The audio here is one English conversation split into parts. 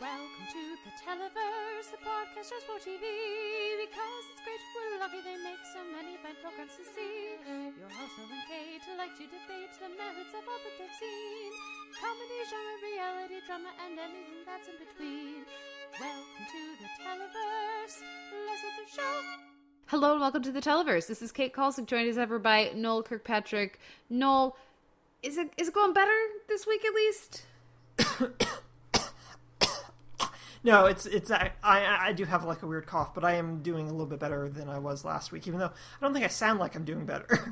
Welcome to the Televerse, the podcast just for TV. Because it's great, we're lucky they make so many fine programs to see. Your host Noel and Kate like to debate the merits of all that they've seen. Comedy, genre, reality, drama, and anything that's in between. Welcome to the Televerse, let's get the show. Hello and welcome to the Televerse. This is Kate Kulzick, joined as ever by Noel Kirkpatrick. Noel, is it going better this week at least? No, I do have like a weird cough, but I am doing a little bit better than I was last week, even though I don't think I sound like I'm doing better.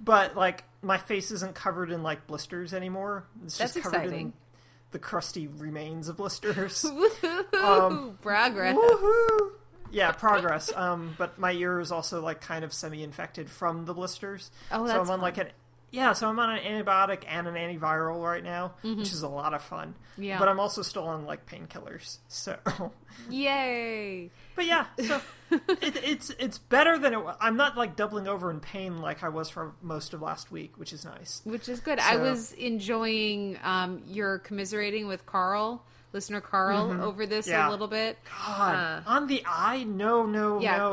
But like my face isn't covered in like blisters anymore. It's just covered in the crusty remains of blisters. Progress. Woohoo! Yeah, progress. But my ear is also like kind of semi-infected from the blisters. Oh, that's so I'm on like an I'm on an antibiotic and an antiviral right now, mm-hmm. which is a lot of fun. Yeah, but I'm also still on like painkillers. So yay! But yeah, so it's better than it was. I'm not like doubling over in pain like I was for most of last week, which is nice. Which is good. So, I was enjoying your commiserating with Carl. Listener Carl mm-hmm. over this a little bit. God, on the eye? No.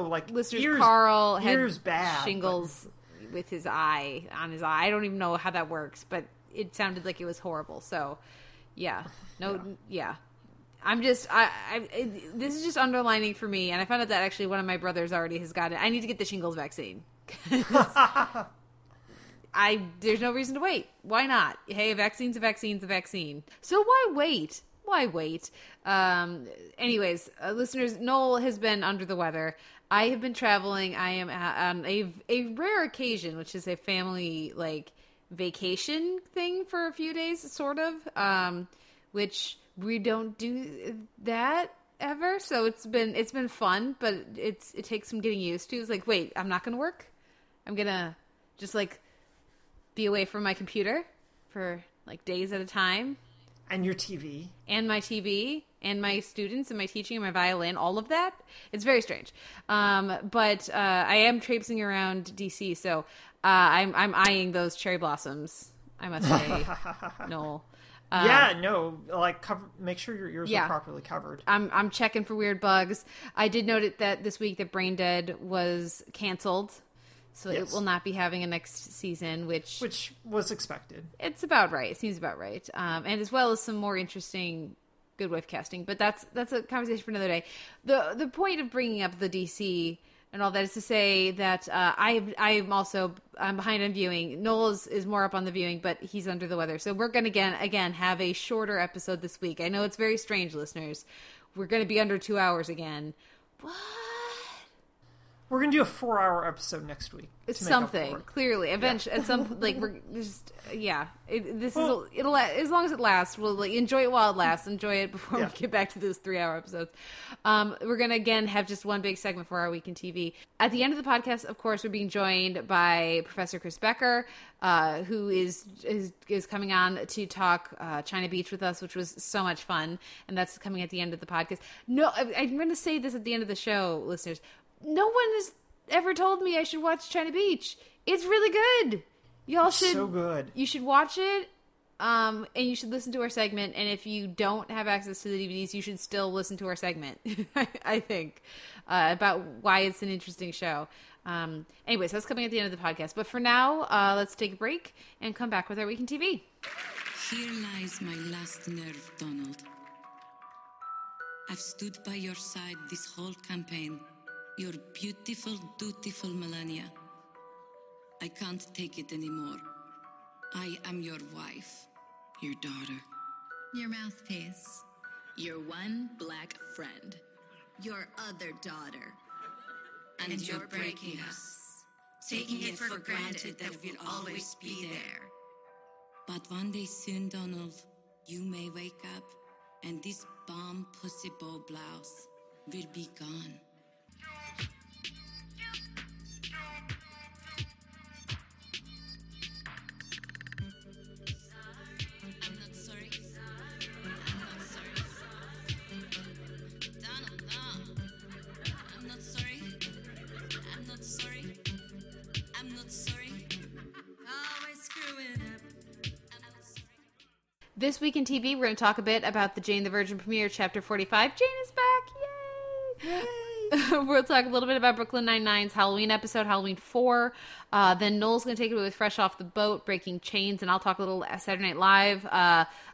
Like listener Carl had bad, shingles but... with his eye, on his eye. I don't even know how that works, but it sounded like it was horrible. So, I'm just, this is just underlining for me, and I found out that actually one of my brothers already has gotten it. I need to get the shingles vaccine. There's no reason to wait. Why not? Hey, a vaccine's a vaccine's a vaccine. So why wait? Listeners, Noel has been under the weather. I have been traveling. I am on a rare occasion, which is a family like vacation thing for a few days, sort of, which we don't do that ever. So it's been fun, but it takes some getting used to. It's like, wait, I'm not going to work. I'm going to just like be away from my computer for like days at a time. And your TV. And my TV. And my students and my teaching and my violin. All of that. It's very strange. But I am traipsing around D.C. So I'm eyeing those cherry blossoms, I must say, Noel. Make sure your ears are properly covered. I'm checking for weird bugs. I did note that this week that Brain Dead was canceled. So It will not be having a next season, which was expected. It's about right. It seems about right. And as well as some more interesting Good Wife casting. But that's a conversation for another day. The point of bringing up the DC and all that is to say that I'm behind on viewing. Noel is more up on the viewing, but he's under the weather. So we're going to again have a shorter episode this week. I know it's very strange, listeners. We're going to be under 2 hours again. What? We're gonna do a 4-hour episode next week. It's something clearly. Eventually, at some like we're just it'll as long as it lasts. We'll like enjoy it while it lasts. Enjoy it before we get back to those 3-hour episodes. We're gonna again have just one big segment for our week in TV. At the end of the podcast, of course, we're being joined by Professor Chris Becker, who is coming on to talk China Beach with us, which was so much fun, and that's coming at the end of the podcast. No, I'm gonna say this at the end of the show, listeners. No one has ever told me I should watch China Beach. It's really good. Y'all should. So good. You should watch it, and you should listen to our segment. And if you don't have access to the DVDs, you should still listen to our segment. I think about why it's an interesting show. Anyways, that's coming at the end of the podcast. But for now, let's take a break and come back with our Week in TV. Here lies my last nerve, Donald. I've stood by your side this whole campaign. Your beautiful, dutiful Melania. I can't take it anymore. I am your wife, your daughter. Your mouthpiece. Your one black friend. Your other daughter. And you're breaking us. Taking it for granted that we'll always be there. But one day soon, Donald, you may wake up and this bomb pussy bow blouse will be gone. This Week in TV, we're going to talk a bit about the Jane the Virgin premiere, Chapter 45. Jane is back. Yay! We'll talk a little bit about Brooklyn Nine-Nine's Halloween episode, Halloween 4. Then Noel's going to take it with Fresh Off the Boat, Breaking Chains, and I'll talk a little Saturday Night Live.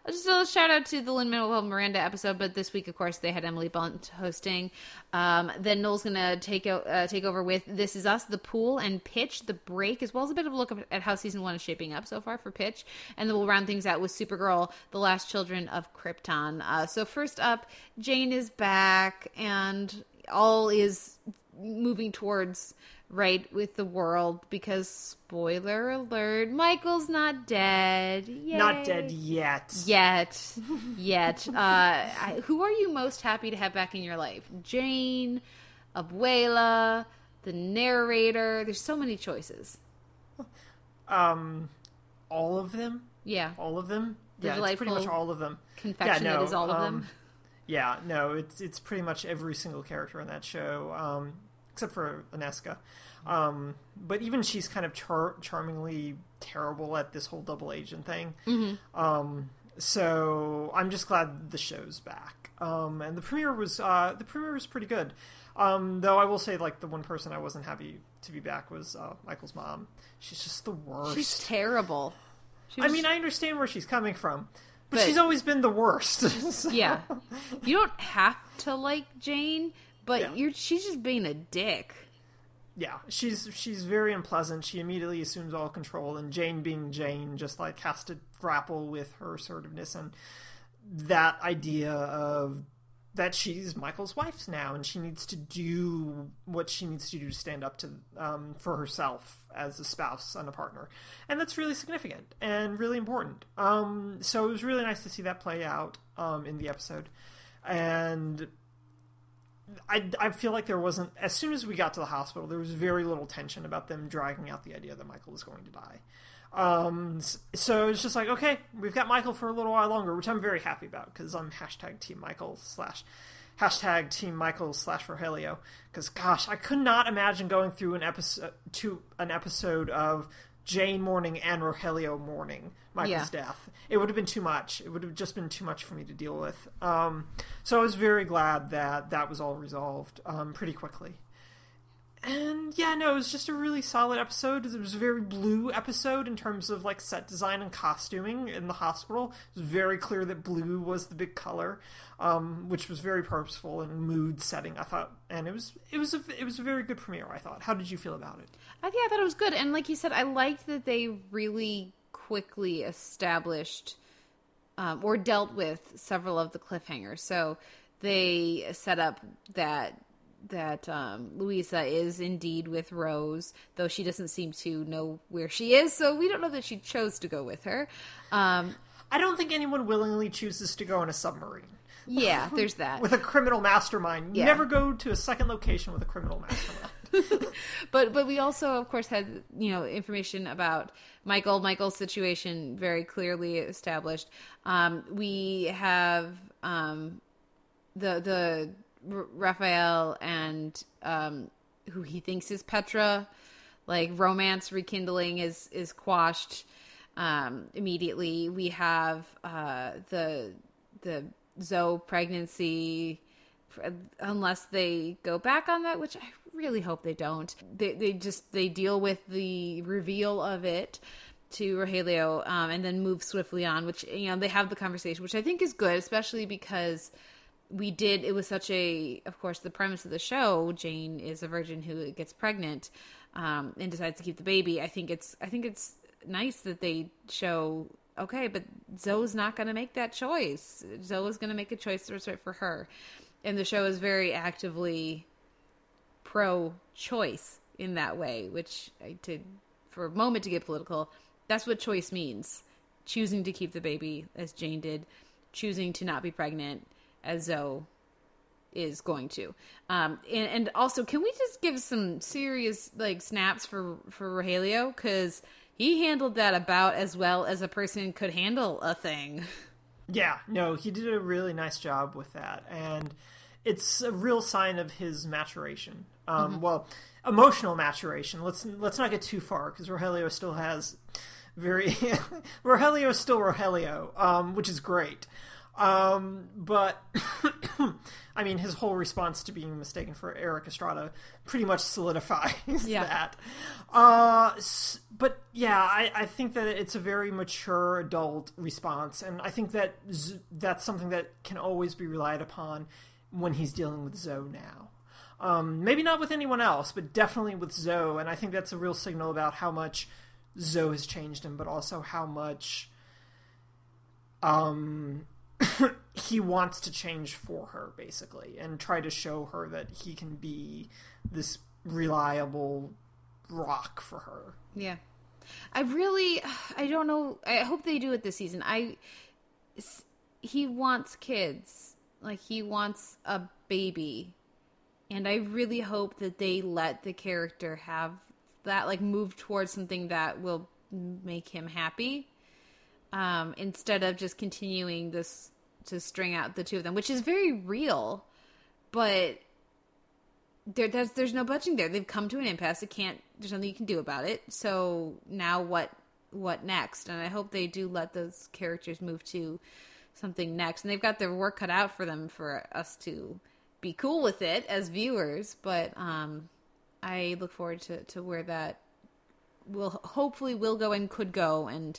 Just a little shout out to the Lin-Manuel Miranda episode, but this week, of course, they had Emily Blunt hosting. Then Noel's going to take over with This Is Us, The Pool, and Pitch, The Break, as well as a bit of a look at how Season 1 is shaping up so far for Pitch. And then we'll round things out with Supergirl, The Last Children of Krypton. So first up, Jane is back, and all is moving towards right with the world, because spoiler alert, Michael's not dead. Yay. Not dead yet. Yet. Who are you most happy to have back in your life? Jane, Abuela, the narrator. There's so many choices. All of them. Yeah. All of them. The yeah, it's pretty much all of them. Confection yeah, no, is all of them. Yeah, no, it's pretty much every single character in that show. Except for Aneska. But even she's kind of charmingly terrible at this whole double agent thing. Mm-hmm. So I'm just glad the show's back. And the premiere was pretty good. Though I will say, like, the one person I wasn't happy to be back was Michael's mom. She's just the worst. She's terrible. I understand where she's coming from. But she's always been the worst. So. Yeah. You don't have to like Jane. But yeah. She's just being a dick. Yeah, she's very unpleasant. She immediately assumes all control, and Jane being Jane just, like, has to grapple with her assertiveness and that idea of that she's Michael's wife now, and she needs to do what she needs to do to stand up to for herself as a spouse and a partner. And that's really significant and really important. So it was really nice to see that play out in the episode. And I feel like there wasn't, as soon as we got to the hospital, there was very little tension about them dragging out the idea that Michael was going to die. So it's just like, okay, we've got Michael for a little while longer, which I'm very happy about, because I'm #team Michael slash Rogelio, because gosh, I could not imagine going through an episode of Jane mourning and Rogelio mourning Michael's death. It would have been too much. It would have just been too much for me to deal with. So I was very glad that that was all resolved pretty quickly. And yeah, no, it was just a really solid episode. It was a very blue episode in terms of, like, set design and costuming in the hospital. It was very clear that blue was the big color, which was very purposeful and mood setting, I thought. And it was a very good premiere, I thought. How did you feel about it? Yeah, I thought it was good. And like you said, I liked that they really quickly established or dealt with several of the cliffhangers. So they set up that Louisa is indeed with Rose, though she doesn't seem to know where she is, so we don't know that she chose to go with her. I don't think anyone willingly chooses to go in a submarine. Yeah, there's that. With a criminal mastermind. Yeah. Never go to a second location with a criminal mastermind. But we also, of course, had, you know, information about Michael's situation very clearly established. We have the Raphael and who he thinks is Petra, like, romance rekindling is quashed immediately. We have the Zoe pregnancy, unless they go back on that, which I really hope they don't. They deal with the reveal of it to Rogelio, and then move swiftly on, which, you know, they have the conversation, which I think is good, especially because it was such a, of course, the premise of the show, Jane is a virgin who gets pregnant and decides to keep the baby. I think it's nice that they show, okay, but Zoe's not going to make that choice. Zoe is going to make a choice that's right for her. And the show is very actively pro-choice in that way, which I did for a moment to get political. That's what choice means. Choosing to keep the baby, as Jane did. Choosing to not be pregnant, as Zoe is going to. And also, can we just give some serious, like, snaps for Rogelio? Because he handled that about as well as a person could handle a thing. Yeah, no, he did a really nice job with that. And it's a real sign of his maturation. Well, emotional maturation. Let's not get too far, because Rogelio still has very Rogelio's still Rogelio, which is great. But I mean, his whole response to being mistaken for Eric Estrada pretty much solidifies that. But yeah, I think that it's a very mature adult response. And I think that that's something that can always be relied upon when he's dealing with Zoe now. Maybe not with anyone else, but definitely with Zoe. And I think that's a real signal about how much Zoe has changed him, but also how much, he wants to change for her, basically, and try to show her that he can be this reliable rock for her. Yeah. I don't know. I hope they do it this season. He wants kids. Like, he wants a baby. And I really hope that they let the character have that, like, move towards something that will make him happy. Instead of just continuing this to string out the two of them, which is very real, but there's no budging there. They've come to an impasse. There's nothing you can do about it. So now what next? And I hope they do let those characters move to something next. And they've got their work cut out for them for us to be cool with it as viewers. But, I look forward to where that will go and could go. And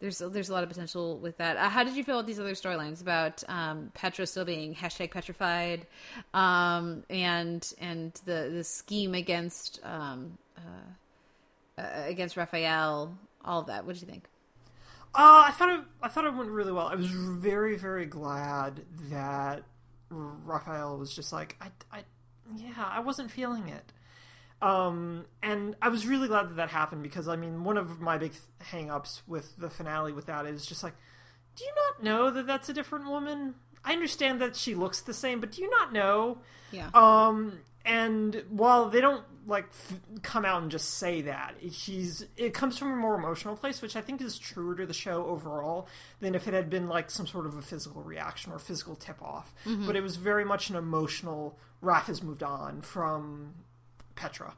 there's a lot of potential with that. How did you feel about these other storylines about Petra still being #petrified, and the scheme against Raphael, all of that? What did you think? I thought it went really well. I was very, very glad that Raphael was just like, I wasn't feeling it. And I was really glad that happened, because I mean, one of my big hang-ups with the finale with that is just like, do you not know that that's a different woman? I understand that she looks the same, but do you not know? Yeah. And while they don't like come out and just say that, it comes from a more emotional place, which I think is truer to the show overall than if it had been like some sort of a physical reaction or physical tip-off. Mm-hmm. But it was very much an emotional, Raph has moved on from Petra.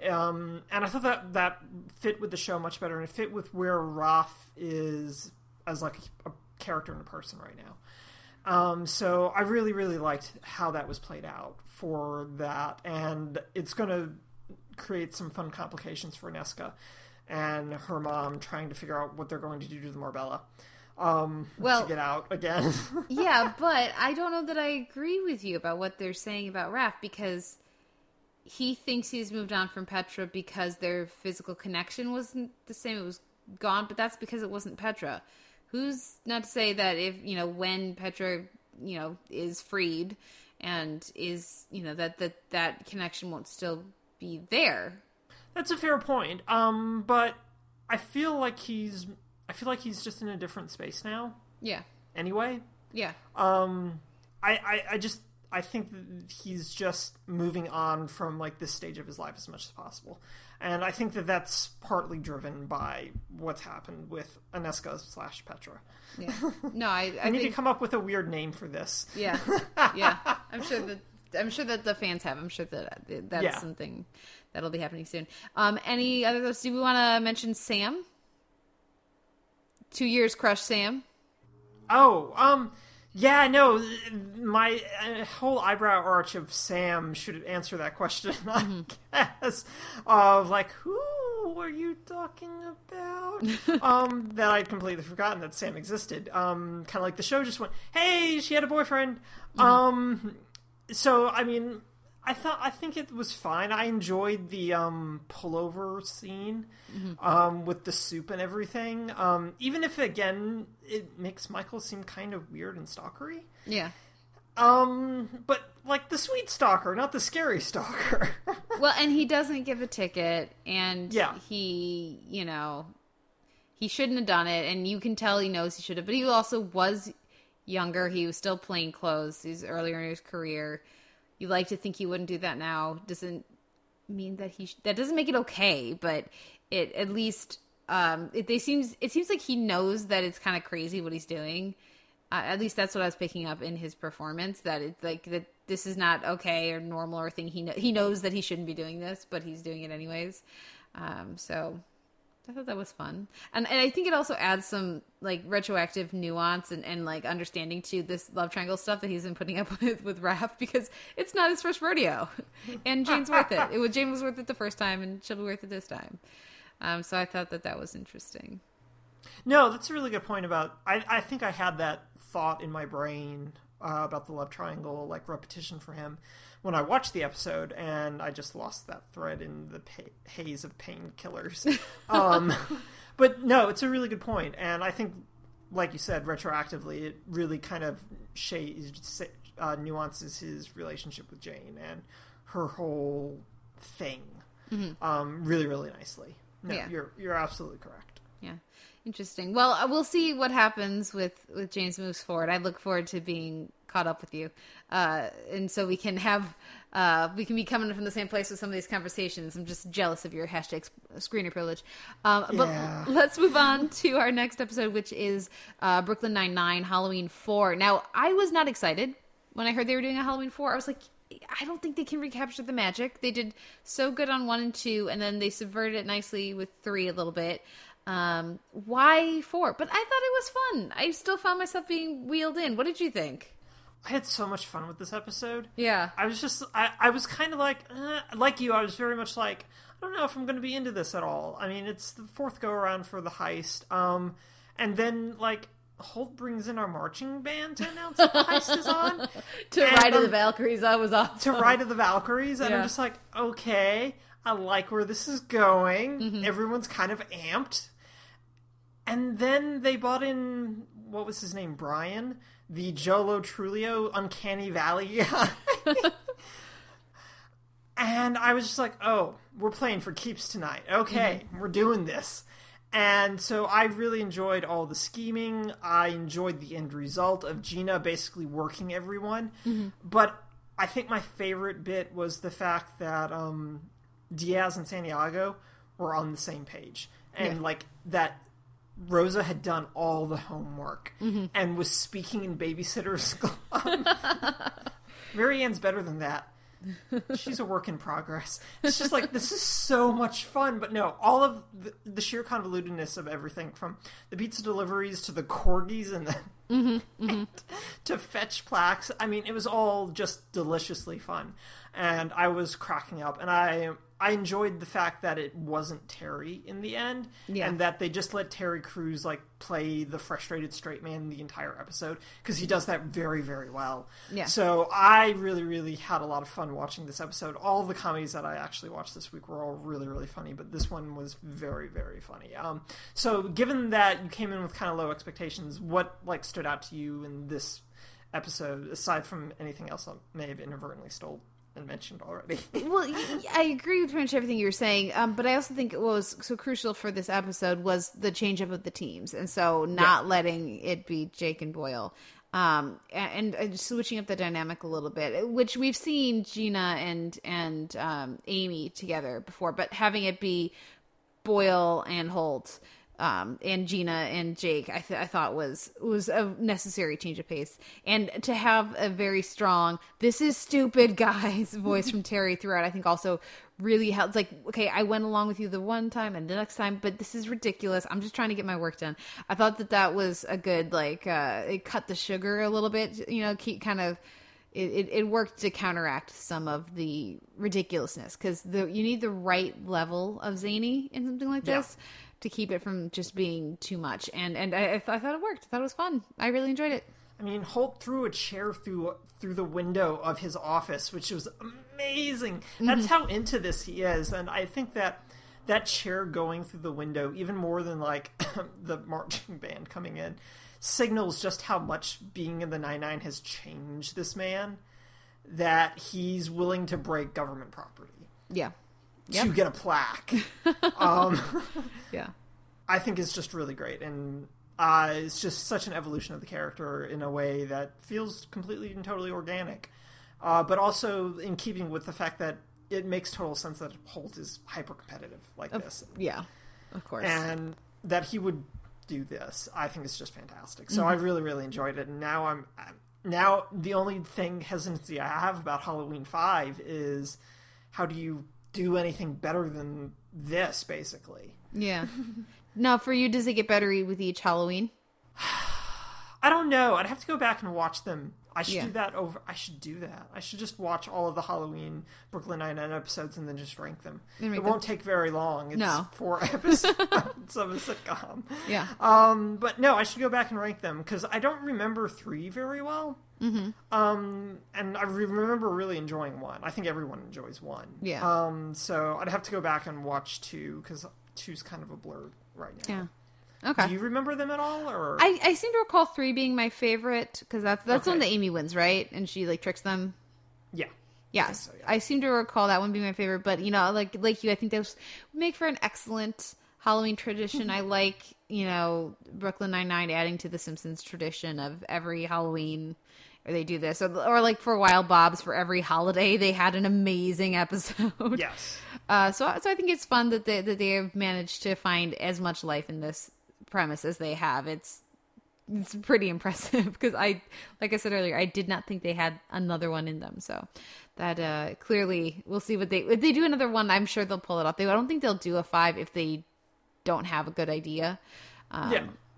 And I thought that fit with the show much better, and it fit with where Raph is as like a character and a person right now. So I really, really liked how that was played out for that, and it's going to create some fun complications for Aneska and her mom trying to figure out what they're going to do to the Marbella to get out again. Yeah, but I don't know that I agree with you about what they're saying about Raph, because he thinks he's moved on from Petra because their physical connection wasn't the same. It was gone, but that's because it wasn't Petra. Who's not to say that if, when Petra, is freed and is, that connection won't still be there. That's a fair point. But I feel like he's just in a different space now. Yeah. Anyway. Yeah. I think that he's just moving on from, this stage of his life as much as possible. And I think that that's partly driven by what's happened with Aneska / Petra. Yeah. No, I need to come up with a weird name for this. Yeah. Yeah. I'm sure that the fans have. I'm sure that that's something that'll be happening soon. Any other those? Do we want to mention Sam? 2 years crush Sam. Oh, yeah, no, my whole eyebrow arch of Sam should answer that question, I guess, of who are you talking about? That I'd completely forgotten that Sam existed. Kind of like the show just went, hey, she had a boyfriend. Mm-hmm. So, I mean, I think it was fine. I enjoyed the pullover scene with the soup and everything. Even if, again, it makes Michael seem kind of weird and stalkery. Yeah. But, the sweet stalker, not the scary stalker. Well, and he doesn't give a ticket, and he, he shouldn't have done it, and you can tell he knows he should have, but he also was younger. He was still plainclothes. He was earlier in his career. You like to think he wouldn't do that now. Doesn't mean that that doesn't make it okay, but it at least it seems like he knows that it's kind of crazy what he's doing. At least that's what I was picking up in his performance, that it's that this is not okay or normal or thing. He knows that he shouldn't be doing this, but he's doing it anyways. So I thought that was fun. And I think it also adds some like retroactive nuance and like understanding to this love triangle stuff that he's been putting up with Raph, because it's not his first rodeo. And Jane's worth it. Jane was worth it the first time and she'll be worth it this time. So I thought that was interesting. No, that's a really good point about, I think I had that thought in my brain about the love triangle, like repetition for him when I watched the episode, and I just lost that thread in the haze of painkillers. But no, it's a really good point. And I think, like you said, retroactively, it really kind of nuances his relationship with Jane and her whole thing really, really nicely. No, yeah. You're absolutely correct. Yeah. Interesting. Well, we'll see what happens with Jane's moves forward. I look forward to being caught up with you. And so we can be coming from the same place with some of these conversations. I'm just jealous of your hashtag screener privilege. But let's move on to our next episode, which is Brooklyn Nine-Nine, Halloween 4. Now, I was not excited when I heard they were doing a Halloween 4. I was like, I don't think they can recapture the magic. They did so good on 1 and 2, and then they subverted it nicely with 3 a little bit. Why 4? But I thought it was fun. I still found myself being wheeled in. What did you think? I had so much fun with this episode. Yeah. I was just, I was kind of like you, I was very much like, I don't know if I'm going to be into this at all. I mean, it's the 4th go around for the heist. And then like Holt brings in our marching band to announce that the heist is on. Ride of the Valkyries. That was awesome. To Ride of the Valkyries. And yeah. I'm just like, okay, I like where this is going. Mm-hmm. Everyone's kind of amped. And then they bought in, what was his name, Brian? The Jolo Trulio Uncanny Valley guy. And I was just like, oh, we're playing for keeps tonight. Okay, mm-hmm. We're doing this. And so I really enjoyed all the scheming. I enjoyed the end result of Gina basically working everyone. Mm-hmm. But I think my favorite bit was the fact that Diaz and Santiago were on the same page. And like that... Rosa had done all the homework and was speaking in Babysitter's Club. Mary Ann's better than that. She's a work in progress. It's just like, this is so much fun. But no, all of the sheer convolutedness of everything, from the pizza deliveries to the corgis and the to fetch plaques. I mean, it was all just deliciously fun. And I was cracking up. And I enjoyed the fact that it wasn't Terry in the end, and that they just let Terry Crews like play the frustrated straight man the entire episode, because he does that very, very well. Yeah. So I really, really had a lot of fun watching this episode. All the comedies that I actually watched this week were all really, really funny, but this one was very, very funny. So given that you came in with kind of low expectations, what like stood out to you in this episode, aside from anything else I may have inadvertently stole? And mentioned already. Well, I agree with pretty much everything you were saying, but I also think what was so crucial for this episode was the change up of the teams, and so not letting it be Jake and Boyle, and switching up the dynamic a little bit, which we've seen Gina and Amy together before, but having it be Boyle and Holt and Gina and Jake, I thought was a necessary change of pace. And to have a very strong, "This is stupid, guys," voice from Terry throughout, I think also really helped. Like, okay, I went along with you the one time and the next time, but this is ridiculous. I'm just trying to get my work done. I thought that was a good, like, it cut the sugar a little bit, you know, it worked to counteract some of the ridiculousness, because you need the right level of zany in something like this. To keep it from just being too much. And I thought it worked. I thought it was fun. I really enjoyed it. I mean, Holt threw a chair through the window of his office, which was amazing. That's how into this he is. And I think that chair going through the window, even more than like the marching band coming in, signals just how much being in the Nine-Nine has changed this man, that he's willing to break government property. Yeah. To get a plaque. I think it's just really great. And it's just such an evolution of the character in a way that feels completely and totally organic. But also in keeping with the fact that it makes total sense that Holt is hyper-competitive like this. Yeah, of course. And that he would do this, I think it's just fantastic. So I really, really enjoyed it. And now now the only hesitancy I have about Halloween 5 is, how do you do anything better than this, basically? Yeah. Now, for you, does it get better with each Halloween? I don't know. I'd have to go back and watch them. I should do that over. I should do that. I should just watch all of the Halloween Brooklyn Nine-Nine episodes and then just rank them. It won't take very long. It's 4 episodes of a sitcom. Yeah. But no, I should go back and rank them because I don't remember 3 very well. Mm-hmm. And I remember really enjoying 1. I think everyone enjoys 1. Yeah. So I'd have to go back and watch 2 because 2's kind of a blur right now. Yeah. Okay. Do you remember them at all? Or I seem to recall 3 being my favorite because that's when the Amy wins, right? And she like tricks them. Yeah. Yeah. I seem to recall that one being my favorite, but you know, like you, I think those make for an excellent Halloween tradition. I like, you know, Brooklyn Nine-Nine adding to the Simpsons tradition of every Halloween, or they do this, or like for a while, Bob's for every holiday they had an amazing episode. Yes. So I think it's fun that they have managed to find as much life in this premises they have. It's pretty impressive because I, like I said earlier, I did not think they had another one in them. So that clearly we'll see what if they do another one. I'm sure they'll pull it off. I don't think they'll do a 5 if they don't have a good idea.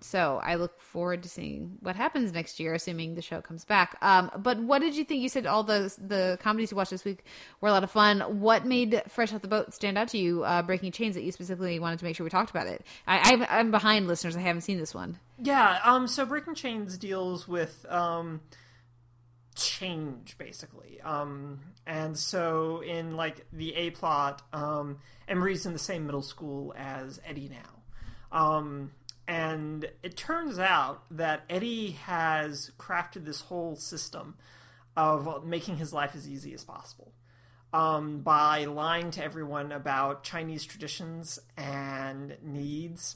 So I look forward to seeing what happens next year, assuming the show comes back. But what did you think? You said all the comedies you watched this week were a lot of fun. What made Fresh Off the Boat stand out to you? Breaking Chains, that you specifically wanted to make sure we talked about it. I'm behind, listeners. I haven't seen this one. Yeah. So Breaking Chains deals with change, basically. And so in like the A plot, Emery's in the same middle school as Eddie now. And it turns out that Eddie has crafted this whole system of making his life as easy as possible by lying to everyone about Chinese traditions and needs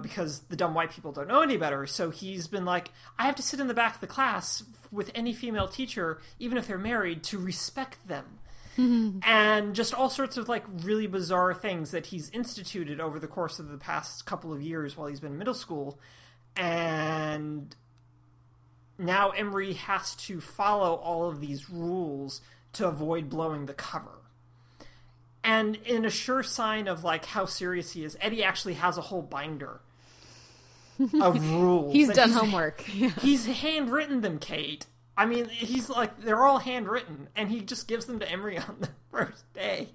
because the dumb white people don't know any better. So he's been like, I have to sit in the back of the class with any female teacher, even if they're married, to respect them. And just all sorts of like really bizarre things that he's instituted over the course of the past couple of years while he's been in middle school. And now Emery has to follow all of these rules to avoid blowing the cover. And in a sure sign of like how serious he is, Eddie actually has a whole binder of rules. he's done homework. Yeah. He's handwritten them, Kate. I mean, he's like, they're all handwritten, and he just gives them to Emery on the first day.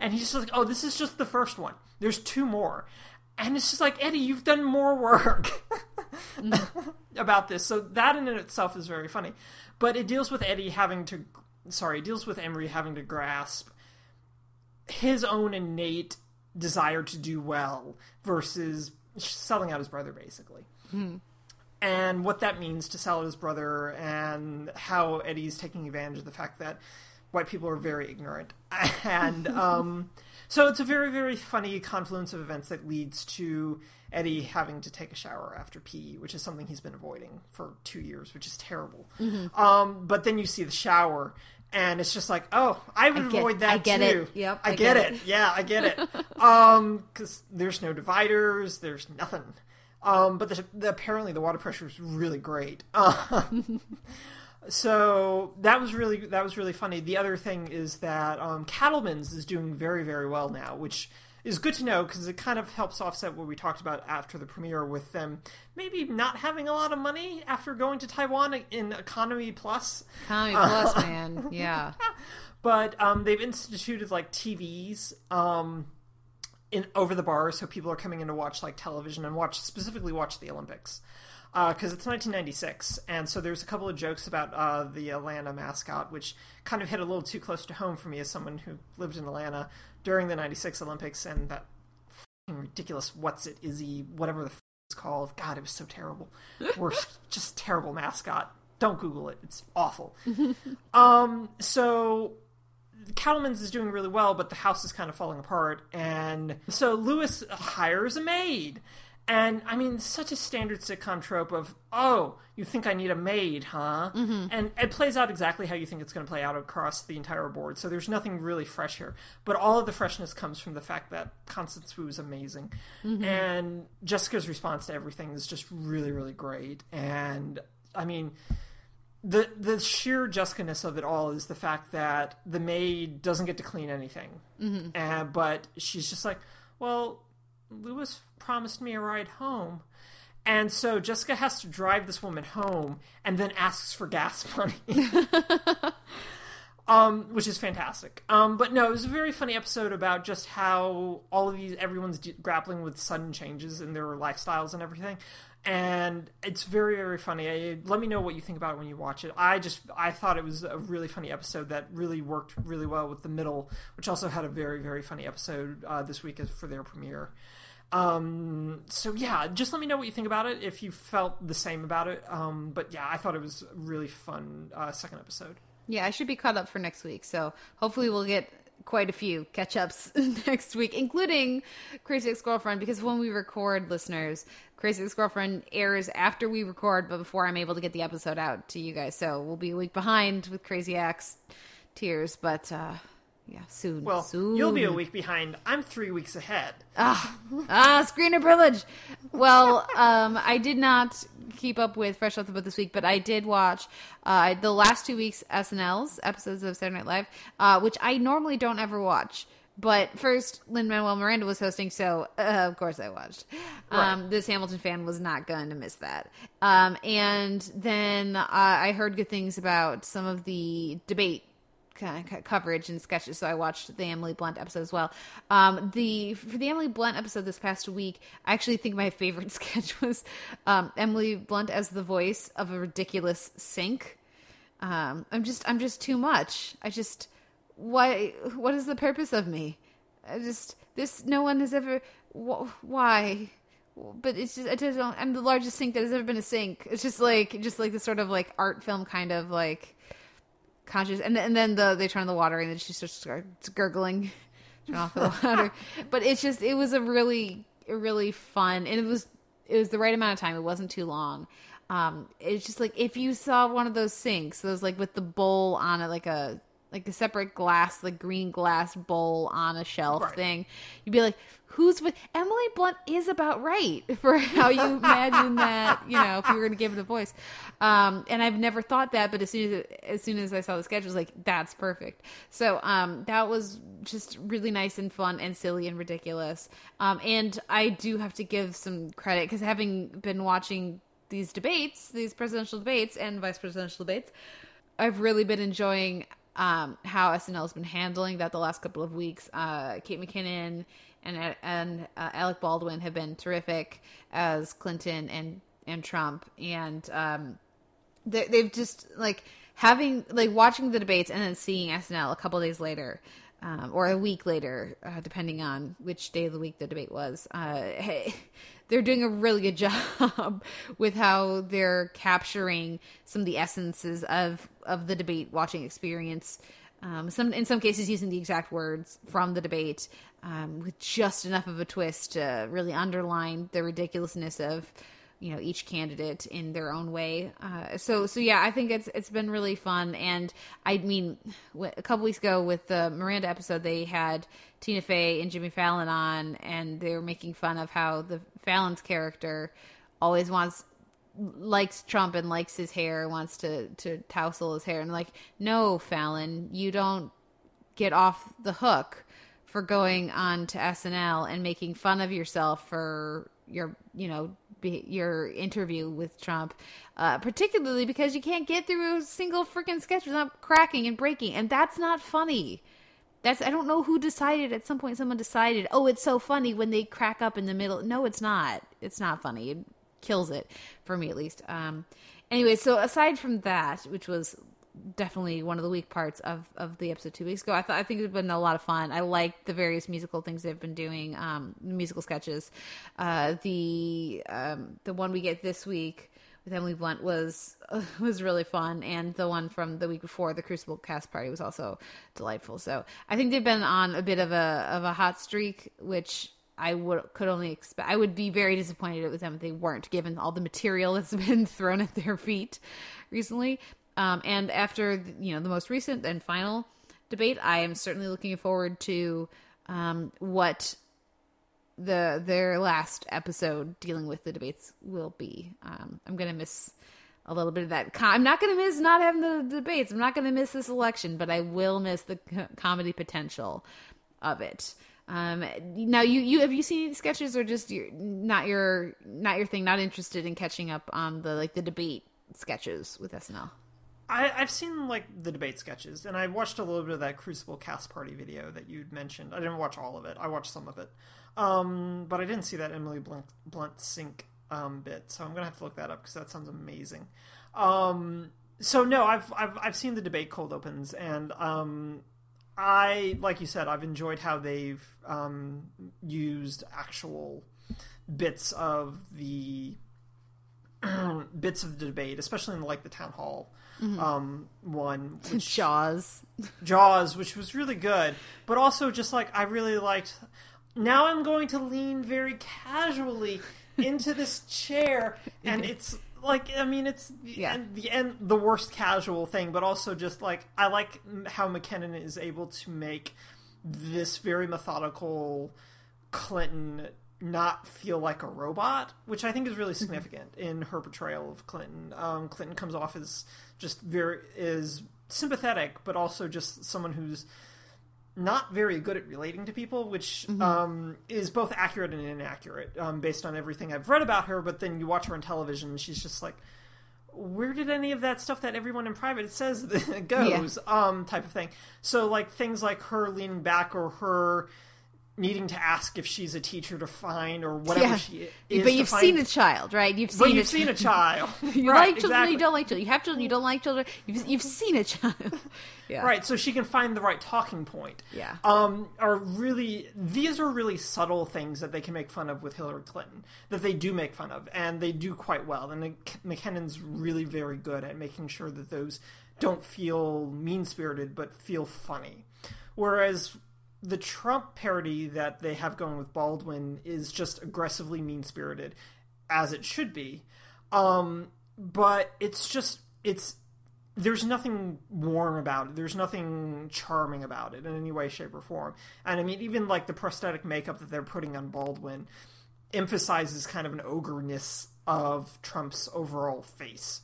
And he's just like, oh, this is just the first one. There's 2 more. And it's just like, Eddie, you've done more work about this. So that in itself is very funny. But it deals with Emery having to grasp his own innate desire to do well versus selling out his brother, basically. Mm-hmm. And what that means to sell his brother, and how Eddie's taking advantage of the fact that white people are very ignorant. And so it's a very, very funny confluence of events that leads to Eddie having to take a shower after PE, which is something he's been avoiding for 2 years, which is terrible. Mm-hmm. But then you see the shower, and it's just like, oh, I would avoid that too. It. Yep, I get it. Yeah, I get it. Because there's no dividers. There's nothing. But apparently the water pressure is really great. So that was really funny. The other thing is that Cattleman's is doing very, very well now, which is good to know because it kind of helps offset what we talked about after the premiere with them maybe not having a lot of money after going to Taiwan in Economy Plus. Economy Plus, man. Yeah. But they've instituted like TVs. Over the bar, so people are coming in to watch like television and specifically watch the Olympics because it's 1996, and so there's a couple of jokes about the Atlanta mascot, which kind of hit a little too close to home for me as someone who lived in Atlanta during the 96 Olympics, and that ridiculous whatever the f*** it's called. God, it was so terrible. Worst, just terrible mascot. Don't Google it. It's awful. So Cattleman's is doing really well, but the house is kind of falling apart, and so Lewis hires a maid. And I mean, such a standard sitcom trope of, oh, you think I need a maid, huh? Mm-hmm. And it plays out exactly how you think it's going to play out across the entire board, so there's nothing really fresh here. But all of the freshness comes from the fact that Constance Wu is amazing. Mm-hmm. And Jessica's response to everything is just really, really great. And I mean, The sheer Jessica-ness of it all is the fact that the maid doesn't get to clean anything. Mm-hmm. But she's just like, well, Lewis promised me a ride home. And so Jessica has to drive this woman home and then asks for gas money. Which is fantastic. But no, it was a very funny episode about just how all of these, everyone's grappling with sudden changes in their lifestyles and everything. And it's very, very funny. Let me know what you think about it when you watch it. I thought it was a really funny episode that really worked really well with The Middle, which also had a very, very funny episode this week for their premiere. So yeah, just let me know what you think about it, if you felt the same about it. But yeah, I thought it was a really fun second episode. Yeah, I should be caught up for next week. So hopefully we'll get quite a few catch-ups next week, including Crazy Ex-Girlfriend, because when we record, listeners, Crazy Ex-Girlfriend airs after we record, but before I'm able to get the episode out to you guys. So we'll be a week behind with Crazy Ex Tears, but yeah, soon. Well, soon. You'll be a week behind. I'm 3 weeks ahead. Screener privilege. Well, I did not keep up with Fresh Off the Boat this week, but I did watch the last 2 weeks SNL's episodes of Saturday Night Live, which I normally don't ever watch. But first, Lin-Manuel Miranda was hosting, so of course I watched. Right. This Hamilton fan was not going to miss that. And then I heard good things about some of the debate coverage and sketches, so I watched the Emily Blunt episode as well. For the Emily Blunt episode this past week, I actually think my favorite sketch was Emily Blunt as the voice of a ridiculous sink. I'm just too much. What is the purpose of me? No one has ever, why? But it's just, I'm the largest sink that has ever been a sink. It's just like this sort of like art film kind of like conscious, and then they turn on the water and then she starts gurgling, turn off the water. But it was a really fun, and it was the right amount of time. It wasn't too long. It's just like if you saw one of those sinks, those like with the bowl on it, like a separate glass, like green glass bowl on a shelf thing, you'd be like, who's with Emily Blunt is about right for how you imagine that, if you were going to give it a voice. And I've never thought that, but as soon as I saw the sketch, I was like, that's perfect. So, that was just really nice and fun and silly and ridiculous. And I do have to give some credit, because having been watching these presidential debates and vice presidential debates, I've really been enjoying how SNL has been handling that the last couple of weeks. Kate McKinnon and Alec Baldwin have been terrific as Clinton and Trump, and they've just like watching the debates and then seeing SNL a couple days later, or a week later, depending on which day of the week the debate was. They're doing a really good job with how they're capturing some of the essences of the debate watching experience. In some cases using the exact words from the debate, with just enough of a twist to really underline the ridiculousness of, each candidate in their own way. So yeah, I think it's been really fun. And I mean, a couple weeks ago with the Miranda episode, they had Tina Fey and Jimmy Fallon on, and they were making fun of how the Fallon's character always likes Trump and likes his hair, wants to tousle his hair, and like, no, Fallon, you don't get off the hook for going on to SNL and making fun of yourself for your interview with Trump, particularly because you can't get through a single freaking sketch without cracking and breaking, and that's not funny. I don't know who decided. At some point, someone decided, oh, it's so funny when they crack up in the middle. No, it's not. It's not funny. It kills it, for me at least. Anyway, so aside from that, which was definitely one of the weak parts of the episode 2 weeks ago, I think it's been a lot of fun. I like the various musical things they've been doing, musical sketches. The one we get this week with Emily Blunt was really fun, and the one from the week before, the Crucible cast party, was also delightful. So I think they've been on a bit of a hot streak, which I could only expect. I would be very disappointed with them if they weren't, given all the material that's been thrown at their feet recently. And after the most recent and final debate, I am certainly looking forward to what their last episode dealing with the debates will be. I'm going to miss a little bit of that. I'm not going to miss not having the debates. I'm not going to miss this election, but I will miss the comedy potential of it. Now, you have you seen any sketches, or just not your thing? Not interested in catching up on the debate sketches with SNL? I've seen the debate sketches, and I watched a little bit of that Crucible cast party video that you'd mentioned. I didn't watch all of it. I watched some of it, but I didn't see that Emily Blunt sink bit. So I'm gonna have to look that up because that sounds amazing. So no, I've seen the debate cold opens, and I, like you said, I've enjoyed how they've used actual bits of the debate, especially in the town hall. Mm-hmm. One which, Jaws, which was really good, but also just I really liked. Now I'm going to lean very casually into this chair, and it's it's the worst casual thing, but also just I like how McKinnon is able to make this very methodical Clinton not feel like a robot, which I think is really significant in her portrayal of Clinton. Clinton comes off as just is sympathetic, but also just someone who's not very good at relating to people, which is both accurate and inaccurate based on everything I've read about her. But then you watch her on television, and she's just where did any of that stuff that everyone in private says goes? Yeah. Type of thing. So things like her leaning back, or her needing to ask if she's a teacher to find, or whatever she is. But you've seen a child, right? You've seen a child. You right, like children, exactly. You don't like children. You have children, you don't like children. You've seen a child. Yeah. Right, so she can find the right talking point. Yeah. These are really subtle things that they can make fun of with Hillary Clinton, that they do make fun of, and they do quite well. And McKinnon's really very good at making sure that those don't feel mean-spirited, but feel funny. Whereas the Trump parody that they have going with Baldwin is just aggressively mean-spirited, as it should be. But there's nothing warm about it. There's nothing charming about it in any way, shape, or form. And I mean, even the prosthetic makeup that they're putting on Baldwin emphasizes kind of an ogreness of Trump's overall face.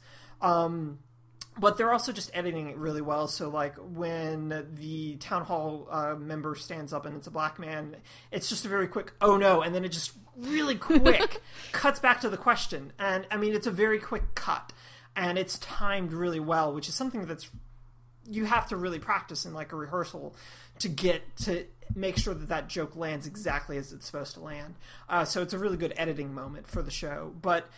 But they're also just editing it really well. So, when the town hall member stands up and it's a black man, it's just a very quick, oh no, and then it just really quick cuts back to the question. And, I mean, it's a very quick cut. And it's timed really well, which is something that's you have to really practice in, a rehearsal to make sure that joke lands exactly as it's supposed to land. So it's a really good editing moment for the show. But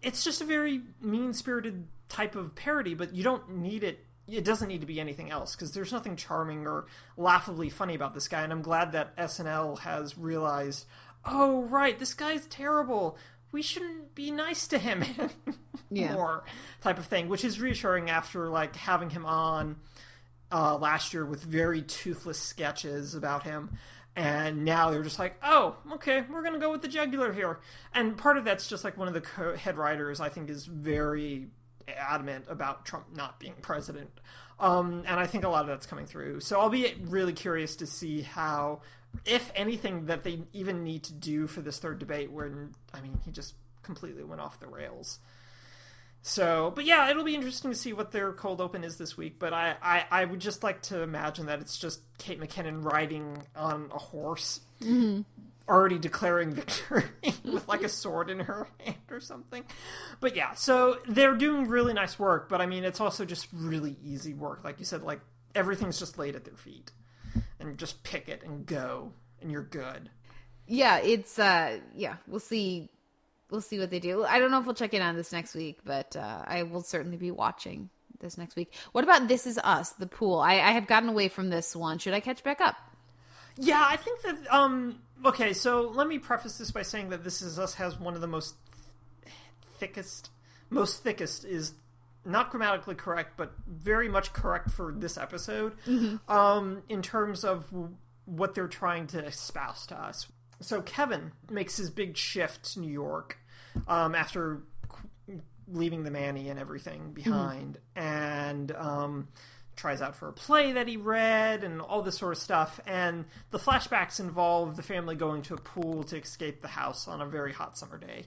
it's just a very mean-spirited type of parody, but you don't need it. It doesn't need to be anything else, because there's nothing charming or laughably funny about this guy. And I'm glad that SNL has realized, oh, right, this guy's terrible. We shouldn't be nice to him anymore, type of thing, which is reassuring after, having him on last year with very toothless sketches about him. And now they're just oh, okay, we're going to go with the jugular here. And part of that's just, one of the head writers, I think, is very adamant about Trump not being president, and I think a lot of that's coming through. So I'll be really curious to see how, if anything, that they even need to do for this third debate, where he just completely went off the rails. So, but yeah, it'll be interesting to see what their cold open is this week. But I would just like to imagine that it's just Kate McKinnon riding on a horse, already declaring victory with a sword in her hand or something. But yeah, so they're doing really nice work, but it's also just really easy work. Like you said, everything's just laid at their feet, and just pick it and go, and you're good. Yeah, it's we'll see what they do. I don't know if we'll check in on this next week, but I will certainly be watching this next week. What about This Is Us, the pool? I have gotten away from this one. Should I catch back up? Yeah, I think that okay, so let me preface this by saying that This Is Us has one of the most thickest is not grammatically correct, but very much correct for this episode, in terms of what they're trying to espouse to us. So Kevin makes his big shift to New York after leaving the Manny and everything behind, and tries out for a play that he read and all this sort of stuff. And the flashbacks involve the family going to a pool to escape the house on a very hot summer day.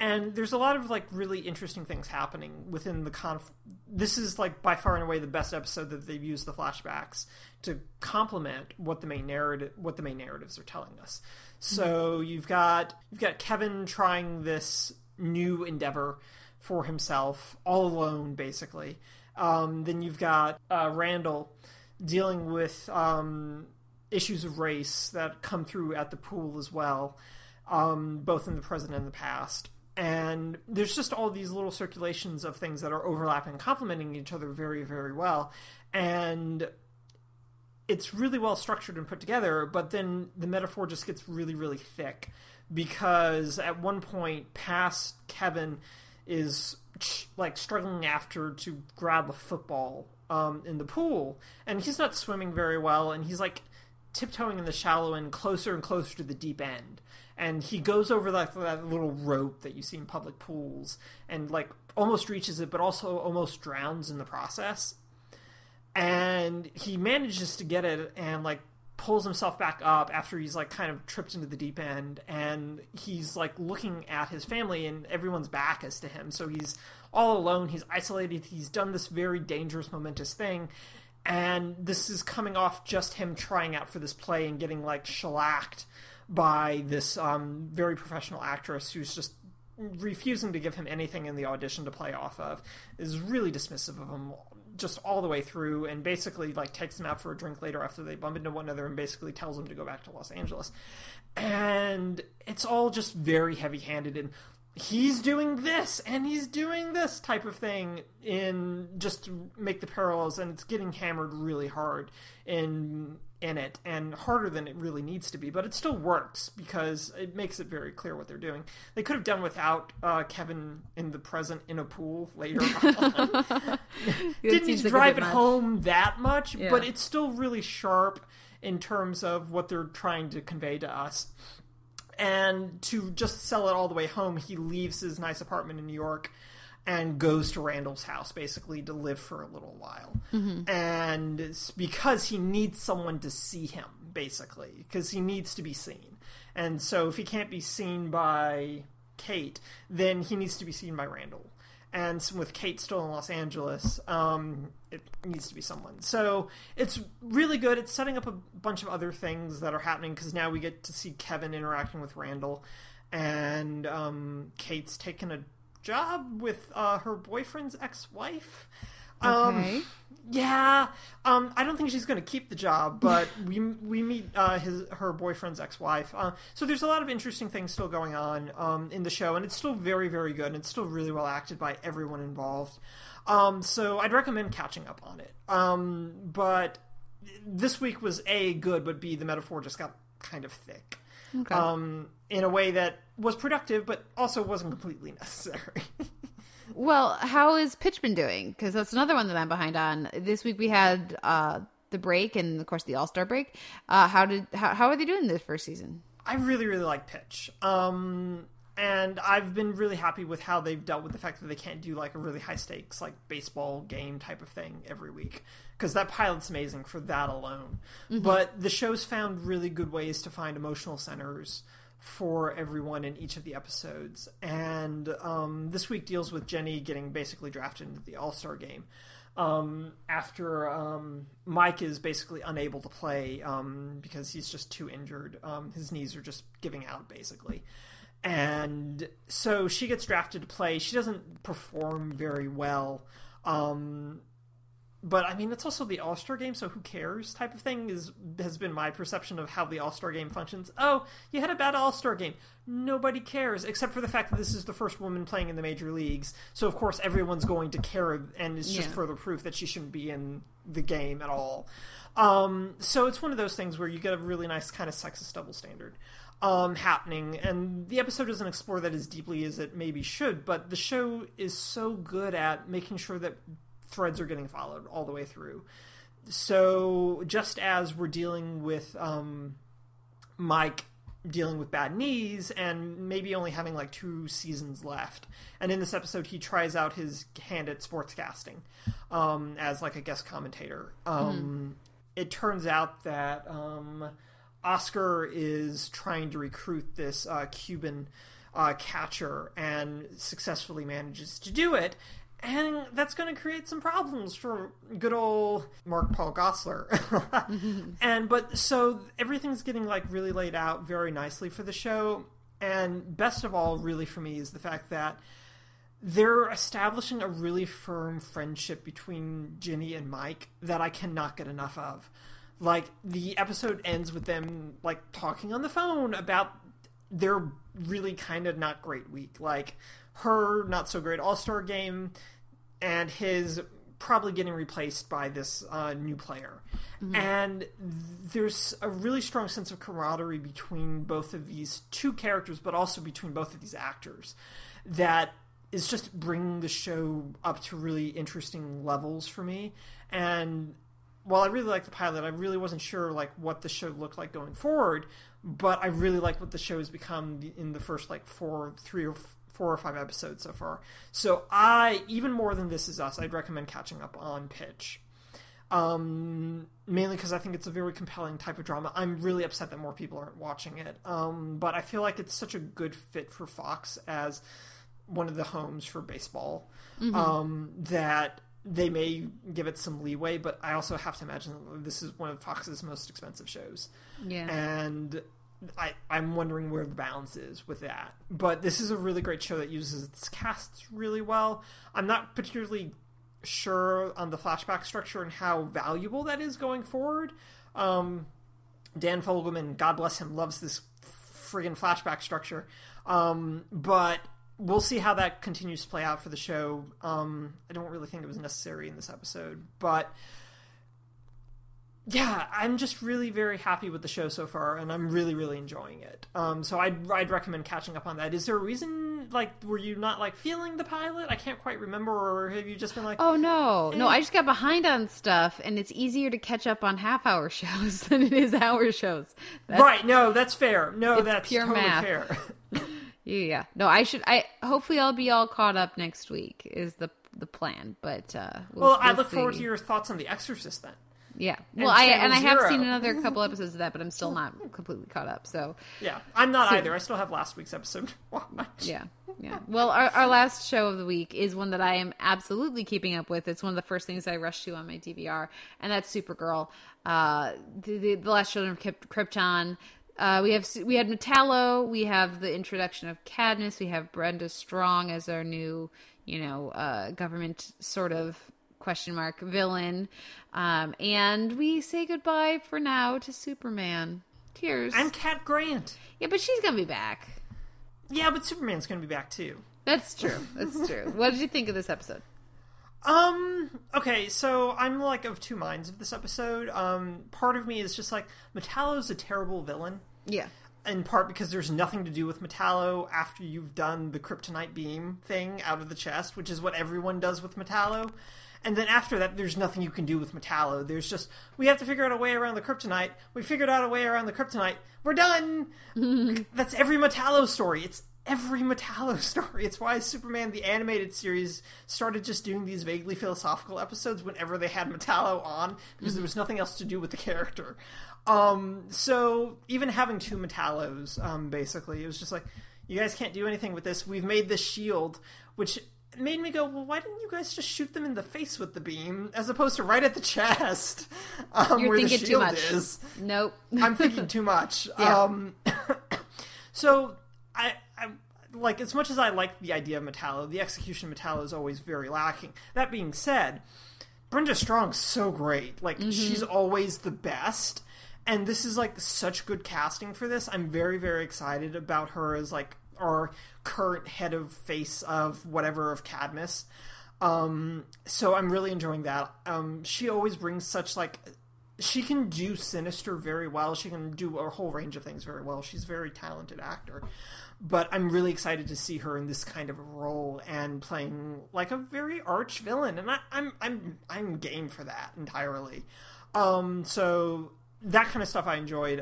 And there's a lot of, like, really interesting things happening within the This is, like, by far and away the best episode that they've used the flashbacks to complement what the main narrative, what the main narratives are telling us. So you've got Kevin trying this new endeavor for himself, all alone, basically. Then you've got Randall dealing with issues of race that come through at the pool as well, both in the present and the past. And there's just all these little circulations of things that are overlapping and complementing each other very, very well. And it's really well structured and put together, but then the metaphor just gets really, really thick, because at one point past Kevin is like struggling to grab a football in the pool, and he's not swimming very well, and he's like tiptoeing in the shallow end closer and closer to the deep end. And he goes over that little rope that you see in public pools and, like, almost reaches it, but also almost drowns in the process. And he manages to get it and, like, pulls himself back up after he's, like, kind of tripped into the deep end. And he's, like, looking at his family, and everyone's back is to him. So he's all alone. He's isolated. He's done this very dangerous, momentous thing. And this is coming off just him trying out for this play and getting, like, shellacked by this very professional actress who's just refusing to give him anything in the audition to play off of, is really dismissive of him just all the way through, and basically, like, takes him out for a drink later after they bump into one another and basically tells him to go back to Los Angeles. And it's all just very heavy-handed, and he's doing this and he's doing this type of thing in just to make the parallels, and it's getting hammered really hard in it, and harder than it really needs to be, but it still works because it makes it very clear what they're doing. They could have done without Kevin in the present in a pool later on. Didn't need to drive it home that much, yeah. But it's still really sharp in terms of what they're trying to convey to us. And to just sell it all the way home, he leaves his nice apartment in New York and goes to Randall's house, basically, to live for a little while. Mm-hmm. And it's because he needs someone to see him, basically, because he needs to be seen. And so if he can't be seen by Kate, then he needs to be seen by Randall. And with Kate still in Los Angeles, it needs to be someone. So it's really good. It's setting up a bunch of other things that are happening, because now we get to see Kevin interacting with Randall. And Kate's taken a job with her boyfriend's ex-wife. Okay. Yeah. I don't think she's going to keep the job, but we meet her boyfriend's ex-wife. So there's a lot of interesting things still going on in the show, and it's still very, very good, and it's still really well acted by everyone involved. So I'd recommend catching up on it. But this week was A, good, but B, the metaphor just got kind of thick. Okay. In a way that was productive, but also wasn't completely necessary. Well, how is Pitch been doing? Because that's another one that I'm behind on. This week we had the break and, of course, the All-Star break. How are they doing this first season? I really, really like Pitch. And I've been really happy with how they've dealt with the fact that they can't do, like, a really high-stakes, like, baseball game type of thing every week. Because that pilot's amazing for that alone. Mm-hmm. But the show's found really good ways to find emotional centers for everyone in each of the episodes. And this week deals with Jenny getting basically drafted into the All-Star game after Mike is basically unable to play because he's just too injured. His knees are just giving out, basically. And so she gets drafted to play. She doesn't perform very well. But, I mean, it's also the All-Star game, so who cares type of thing has been my perception of how the All-Star game functions. Oh, you had a bad All-Star game. Nobody cares, except for the fact that this is the first woman playing in the major leagues. So, of course, everyone's going to care, and it's just further proof that she shouldn't be in the game at all. So it's one of those things where you get a really nice kind of sexist double standard happening, and the episode doesn't explore that as deeply as it maybe should, but the show is so good at making sure that threads are getting followed all the way through. So just as we're dealing with Mike dealing with bad knees and maybe only having like 2 seasons left, and in this episode he tries out his hand at sportscasting as like a guest commentator. It turns out that Oscar is trying to recruit this Cuban catcher and successfully manages to do it. And that's going to create some problems for good old Mark Paul Gosselaar. So everything's getting like really laid out very nicely for the show. And best of all, really for me, is the fact that they're establishing a really firm friendship between Ginny and Mike that I cannot get enough of. Like, the episode ends with them, like, talking on the phone about their really kind of not great week. Like, her not so great All-Star game and his probably getting replaced by this new player. Mm-hmm. And there's a really strong sense of camaraderie between both of these two characters, but also between both of these actors that is just bringing the show up to really interesting levels for me. And while I really liked the pilot, I really wasn't sure like what the show looked like going forward, but I really like what the show has become in the first like four or five episodes so far. So even more than This Is Us, I'd recommend catching up on Pitch. Mainly because I think it's a very compelling type of drama. I'm really upset that more people aren't watching it. But I feel like it's such a good fit for Fox as one of the homes for baseball, that they may give it some leeway, but I also have to imagine this is one of Fox's most expensive shows. Yeah. And I'm wondering where the balance is with that. But this is a really great show that uses its casts really well. I'm not particularly sure on the flashback structure and how valuable that is going forward. Dan Fogelman, God bless him, loves this friggin' flashback structure. But we'll see how that continues to play out for the show. I don't really think it was necessary in this episode, but yeah, I'm just really very happy with the show so far, and I'm really, really enjoying it. So I'd recommend catching up on that. Is there a reason, like, were you not, like, feeling the pilot? I can't quite remember, or have you just been like... Oh, no. No, I just got behind on stuff, and it's easier to catch up on half-hour shows than it is hour shows. Right, no, that's fair. No, that's pure totally math. Fair. Yeah. No, hopefully I'll be all caught up next week is the plan, but we'll forward to your thoughts on The Exorcist then. Yeah. Well, I have seen another couple episodes of that, but I'm still not completely caught up. So yeah, I'm not either. I still have last week's episode to watch. Yeah. Yeah. Well, our last show of the week is one that I am absolutely keeping up with. It's one of the first things I rushed to on my DVR, and that's Supergirl. The Last Children of Krypton. We had Metallo. We have the introduction of Cadmus. We have Brenda Strong as our new, government sort of ? Villain. And we say goodbye for now to Superman. Cheers. And Cat Grant. Yeah, but she's going to be back. Yeah, but Superman's going to be back too. That's true. That's true. What did you think of this episode? Okay, so I'm like of two minds of this episode. Part of me is just like, Metallo's a terrible villain. Yeah. In part because there's nothing to do with Metallo after you've done the kryptonite beam thing out of the chest, which is what everyone does with Metallo. And then after that, there's nothing you can do with Metallo. There's just, we have to figure out a way around the kryptonite. We figured out a way around the kryptonite. We're done! That's every Metallo story. It's every Metallo story. It's why Superman the Animated Series started just doing these vaguely philosophical episodes whenever they had Metallo on, because there was nothing else to do with the character. So even having two Metallos, basically, it was just like, you guys can't do anything with this. We've made this shield, which... made me go, well, why didn't you guys just shoot them in the face with the beam as opposed to right at the chest? You're thinking too much. Nope. I'm thinking too much. Yeah. So I like, as much as I like the idea of Metallo, the execution of Metallo is always very lacking. That being said, Brenda Strong's so great. Like, she's always the best. And this is like such good casting for this. I'm very, very excited about her as like our current head of face of whatever of Cadmus. So I'm really enjoying that. She always brings such like, she can do sinister very well. She can do a whole range of things very well. She's a very talented actor, but I'm really excited to see her in this kind of role and playing like a very arch villain. And I'm game for that entirely. So that kind of stuff I enjoyed.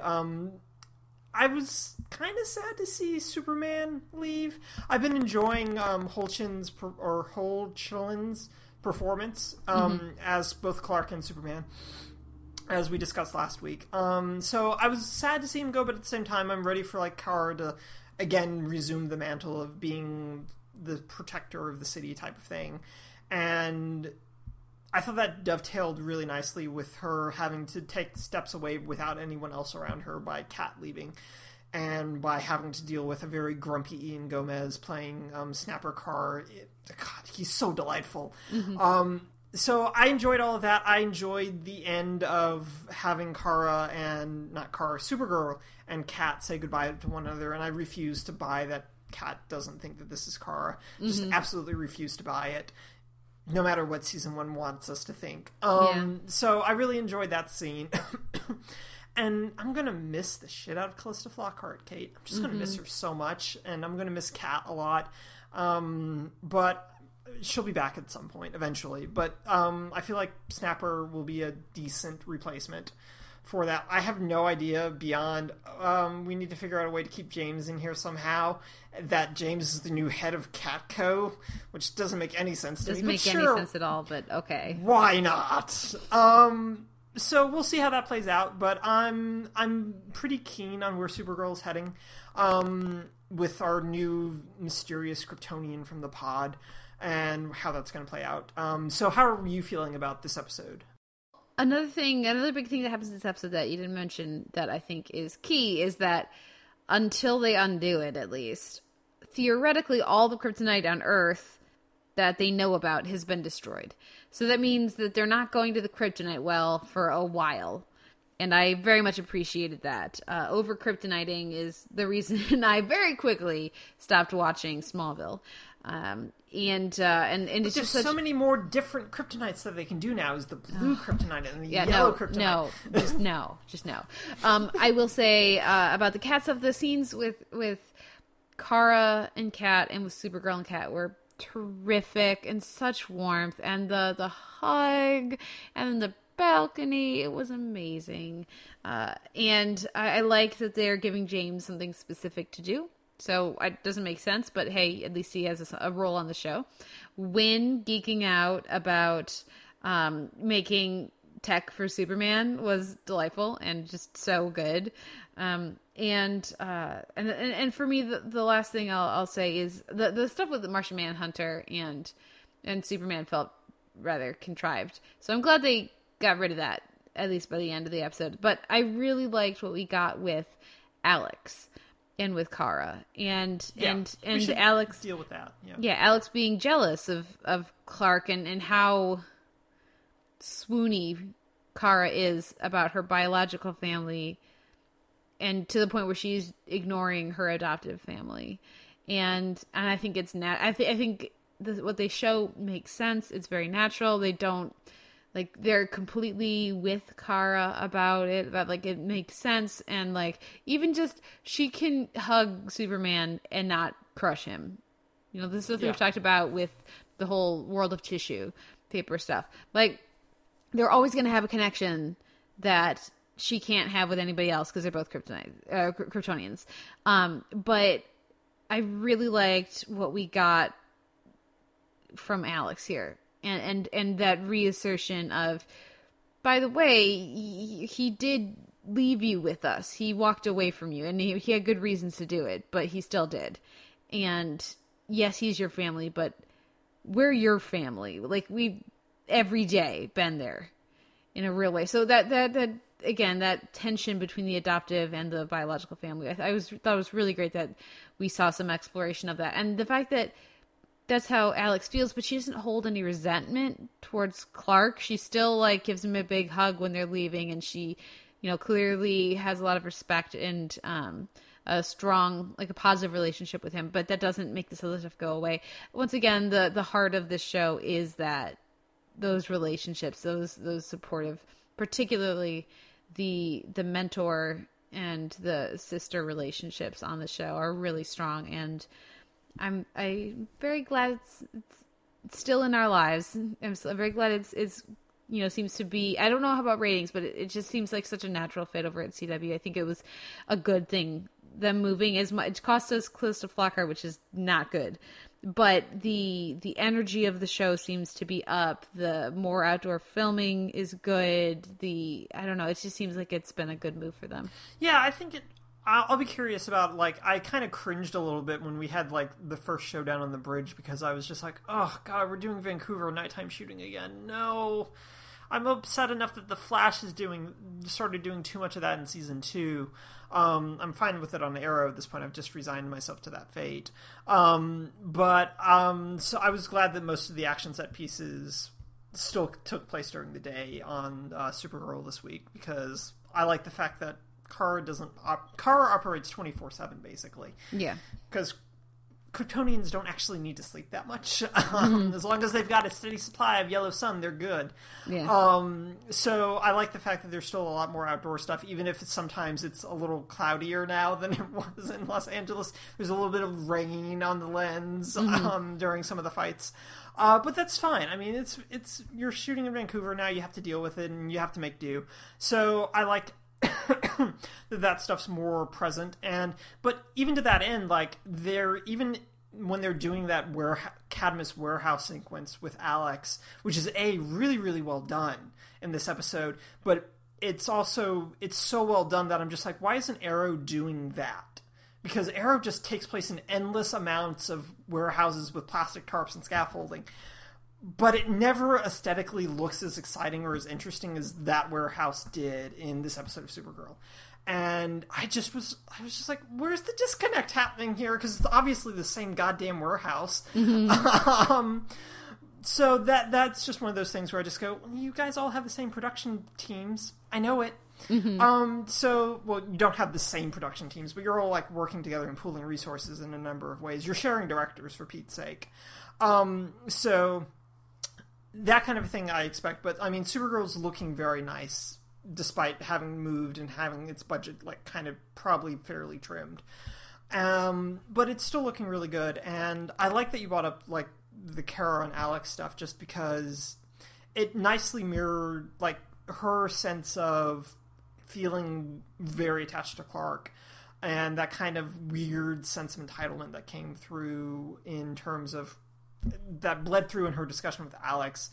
I was kind of sad to see Superman leave. I've been enjoying Holchin's performance as both Clark and Superman, as we discussed last week. So I was sad to see him go, but at the same time, I'm ready for like Kara to again resumed the mantle of being the protector of the city type of thing. And I thought that dovetailed really nicely with her having to take steps away without anyone else around her by Kat leaving, and by having to deal with a very grumpy Ian Gomez playing Snapper Carr. God, he's so delightful. Mm-hmm. So I enjoyed all of that. I enjoyed the end of having Supergirl and Kat say goodbye to one another, and I refuse to buy that Kat doesn't think that this is Kara. Just absolutely refuse to buy it, no matter what season one wants us to think. So I really enjoyed that scene. And I'm going to miss the shit out of Calista Flockhart, Kate. I'm just going to miss her so much, and I'm going to miss Kat a lot. But she'll be back at some point eventually. But I feel like Snapper will be a decent replacement for that. I have no idea beyond we need to figure out a way to keep James in here somehow, that James is the new head of Catco, which doesn't make any sense to me. Doesn't make any sense at all, but okay. Why not? So we'll see how that plays out, but I'm pretty keen on where Supergirl's heading with our new mysterious Kryptonian from the pod and how that's going to play out. So how are you feeling about this episode? Another big thing that happens in this episode that you didn't mention that I think is key is that until they undo it, at least, theoretically all the kryptonite on Earth that they know about has been destroyed. So that means that they're not going to the kryptonite well for a while. And I very much appreciated that. Over-kryptoniting is the reason I very quickly stopped watching Smallville. And it's just so many more different kryptonites that they can do now. Is the blue kryptonite and the yellow kryptonite? No. I will say about the Kat stuff, the scenes with Kara and Kat and with Supergirl and Kat were terrific and such warmth, and the hug and the balcony, it was amazing. And I like that they're giving James something specific to do. So it doesn't make sense, but hey, at least he has a role on the show. When geeking out about making tech for Superman was delightful and just so good. And for me, the last thing I'll say is the stuff with the Martian Manhunter and Superman felt rather contrived. So I'm glad they got rid of that, at least by the end of the episode. But I really liked what we got with Alex. And with Kara and Alex deal with that. Yeah, Alex being jealous of Clark and how swoony Kara is about her biological family, and to the point where she's ignoring her adoptive family. And I think it's what they show makes sense. It's very natural. They don't they're completely with Kara about it, that it makes sense. And even just, she can hug Superman and not crush him. This is what we've talked about with the whole world of tissue paper stuff. They're always going to have a connection that she can't have with anybody else because they're both Kryptonians. But I really liked what we got from Alex here. And that reassertion of, by the way, he did leave you with us. He walked away from you, and he had good reasons to do it, but he still did. And yes, he's your family, but we're your family. We've every day been there in a real way. So that again, that tension between the adoptive and the biological family, I thought it was really great that we saw some exploration of that. And the fact that that's how Alex feels, but she doesn't hold any resentment towards Clark. She still gives him a big hug when they're leaving, and she, clearly has a lot of respect and a strong, a positive relationship with him. But that doesn't make this other stuff go away. Once again, the heart of this show is that those relationships, those supportive, particularly the mentor and the sister relationships on the show are really strong, and I'm very glad it's still in our lives. I'm very glad it's seems to be, I don't know about ratings, but it just seems like such a natural fit over at CW. I think it was a good thing, them moving as much. It cost us Calista Flockhart, which is not good. But the energy of the show seems to be up. The more outdoor filming is good. It just seems like it's been a good move for them. Yeah, I think it I'll be curious about, like, I kind of cringed a little bit when we had, like, the first showdown on the bridge, because I was just like, oh, God, we're doing Vancouver nighttime shooting again. No. I'm upset enough that The Flash is started doing too much of that in season 2. I'm fine with it on Arrow at this point. I've just resigned myself to that fate. So I was glad that most of the action set pieces still took place during the day on Supergirl this week, because I like the fact that Kara operates 24/7 basically. Yeah. Because Kryptonians don't actually need to sleep that much. As long as they've got a steady supply of yellow sun, they're good. Yeah. So I like the fact that there's still a lot more outdoor stuff, even if sometimes it's a little cloudier now than it was in Los Angeles. There's a little bit of rain on the lens during some of the fights. But that's fine. I mean, it's you're shooting in Vancouver now. You have to deal with it, and you have to make do. So I liked that stuff's more present, but even to that end, like, they're, even when they're doing that Cadmus warehouse sequence with Alex, which is really, really well done in this episode, but it's so well done that I'm just like, why isn't Arrow doing that? Because Arrow just takes place in endless amounts of warehouses with plastic tarps and scaffolding, but it never aesthetically looks as exciting or as interesting as that warehouse did in this episode of Supergirl. And I was just like, where's the disconnect happening here? Because it's obviously the same goddamn warehouse. Mm-hmm. So that's just one of those things where I just go, you guys all have the same production teams. I know it. Mm-hmm. You don't have the same production teams, but you're all, like, working together and pooling resources in a number of ways. You're sharing directors, for Pete's sake. That kind of thing I expect, but I mean, Supergirl's looking very nice despite having moved and having its budget, like, kind of probably fairly trimmed. But it's still looking really good, and I like that you brought up, like, the Kara and Alex stuff, just because it nicely mirrored, like, her sense of feeling very attached to Clark, and that kind of weird sense of entitlement that came through in terms of that bled through in her discussion with Alex,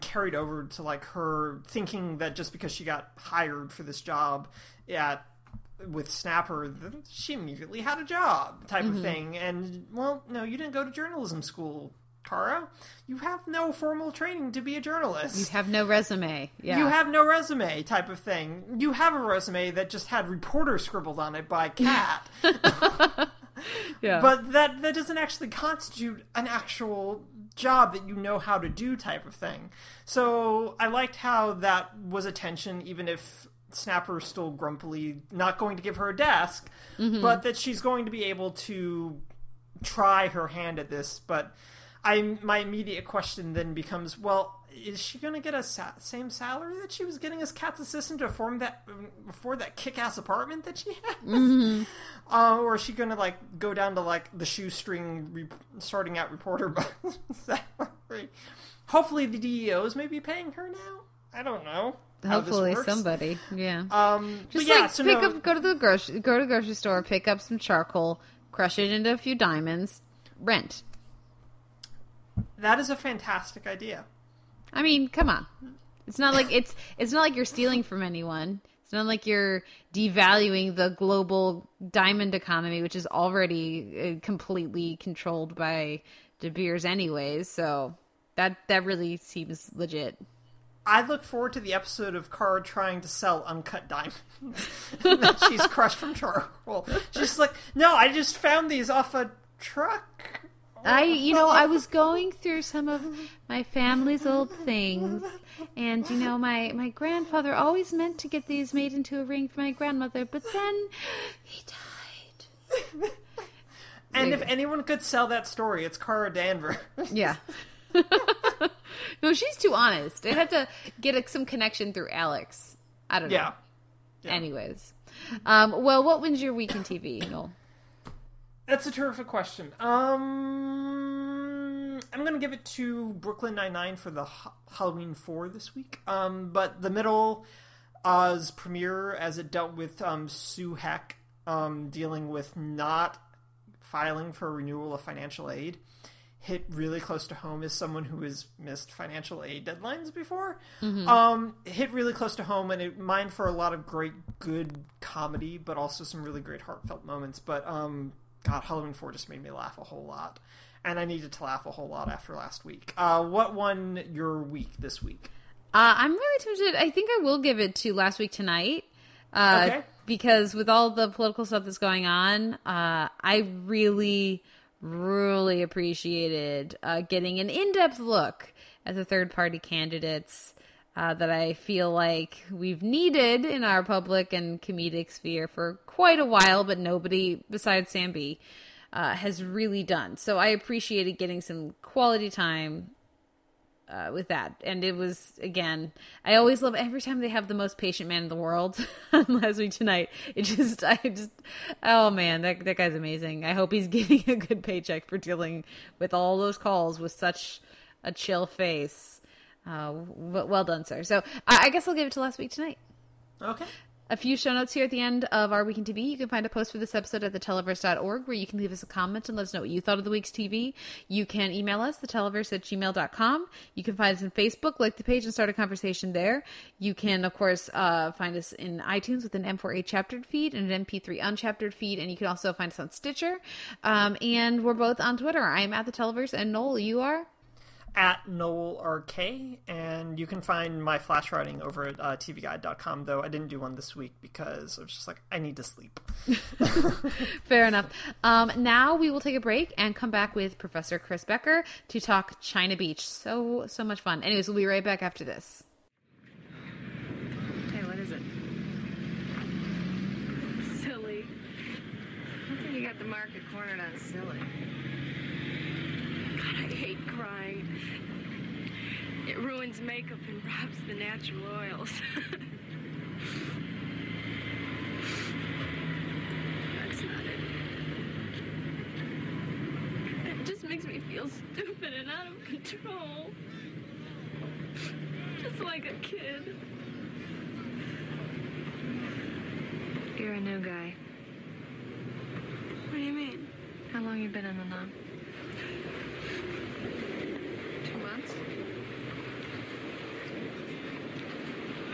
carried over to, like, her thinking that just because she got hired for this job with Snapper, she immediately had a job type of thing. And, well, no, you didn't go to journalism school, Kara. You have no formal training to be a journalist. You have no resume. Yeah. You have no resume type of thing. You have a resume that just had reporter scribbled on it by Kat. Yeah. But that doesn't actually constitute an actual job that you know how to do type of thing. So I liked how that was a tension, even if Snapper's still grumpily not going to give her a desk, but that she's going to be able to try her hand at this. But my immediate question then becomes, well, is she going to get a same salary that she was getting as Kat's assistant to afford that kick-ass apartment that she has? Mm-hmm. Or is she going to, like, go down to, like, the shoestring starting out reporter salary? Hopefully the DEOs may be paying her now. I don't know. Hopefully somebody, yeah. Just, like, go to the grocery store, pick up some charcoal, crush it into a few diamonds, rent. That is a fantastic idea. I mean, come on. It's not like you're stealing from anyone. It's not like you're devaluing the global diamond economy, which is already completely controlled by De Beers anyways. So that really seems legit. I look forward to the episode of Kara trying to sell uncut diamonds that she's crushed from charcoal. She's like, no, I just found these off a truck. I was going through some of my family's old things, and, you know, my grandfather always meant to get these made into a ring for my grandmother, but then he died. And if anyone could sell that story, it's Kara Danvers. Yeah. No, she's too honest. It had to get some connection through Alex. I don't know. Yeah. Anyways. What wins your week in TV, Noel? That's a terrific question. I'm going to give it to Brooklyn Nine-Nine for the Halloween 4 this week. But the middle's premiere, as it dealt with Sue Heck dealing with not filing for renewal of financial aid, hit really close to home as someone who has missed financial aid deadlines before. Mm-hmm. Hit really close to home, and it mined for a lot of great, good comedy, but also some really great heartfelt moments. But God, Halloween 4 just made me laugh a whole lot, and I needed to laugh a whole lot after last week. What won your week this week? I'm really tempted. I think I will give it to Last Week Tonight. Okay. Because with all the political stuff that's going on, I really appreciated getting an in-depth look at the third-party candidates that I feel like we've needed in our public and comedic sphere for quite a while, but nobody besides Sam B has really done. So I appreciated getting some quality time with that. And it was, again, I always love every time they have the most patient man in the world on Last Week Tonight. Oh man, that guy's amazing. I hope he's getting a good paycheck for dealing with all those calls with such a chill face. Well done, sir. So I guess I'll give it to Last Week Tonight. Okay. A few show notes here at the end of our Week in TV. You can find a post for this episode at theteleverse.org where you can leave us a comment and let us know what you thought of the week's TV. You can email us, theteleverse@gmail.com. You can find us on Facebook, like the page, and start a conversation there. You can, of course, find us in iTunes with an M4A chaptered feed and an MP3 unchaptered feed, and you can also find us on Stitcher. And we're both on Twitter. I am at theteleverse, and Noel, you are? At Noel RK, and you can find my flash writing over at tvguide.com, though I didn't do one this week because I was just like, I need to sleep. Fair enough. Now we will take a break and come back with Professor Chris Becker to talk China Beach. So much fun. Anyways, we'll be right back after this. Hey, what is it? Silly. I think you got the market cornered on silly. I hate crying. It ruins makeup and robs the natural oils. That's not it. It just makes me feel stupid and out of control. Just like a kid. You're a new guy. What do you mean? How long you been in the knob? 2 months?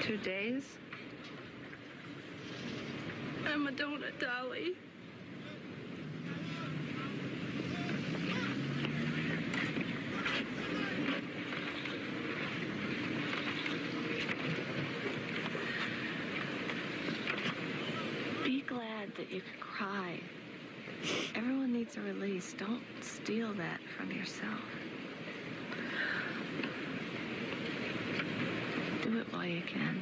2 days? I'm a donut dolly. Be glad that you could cry. Everyone needs a release. Don't steal that from yourself. Do it while you can.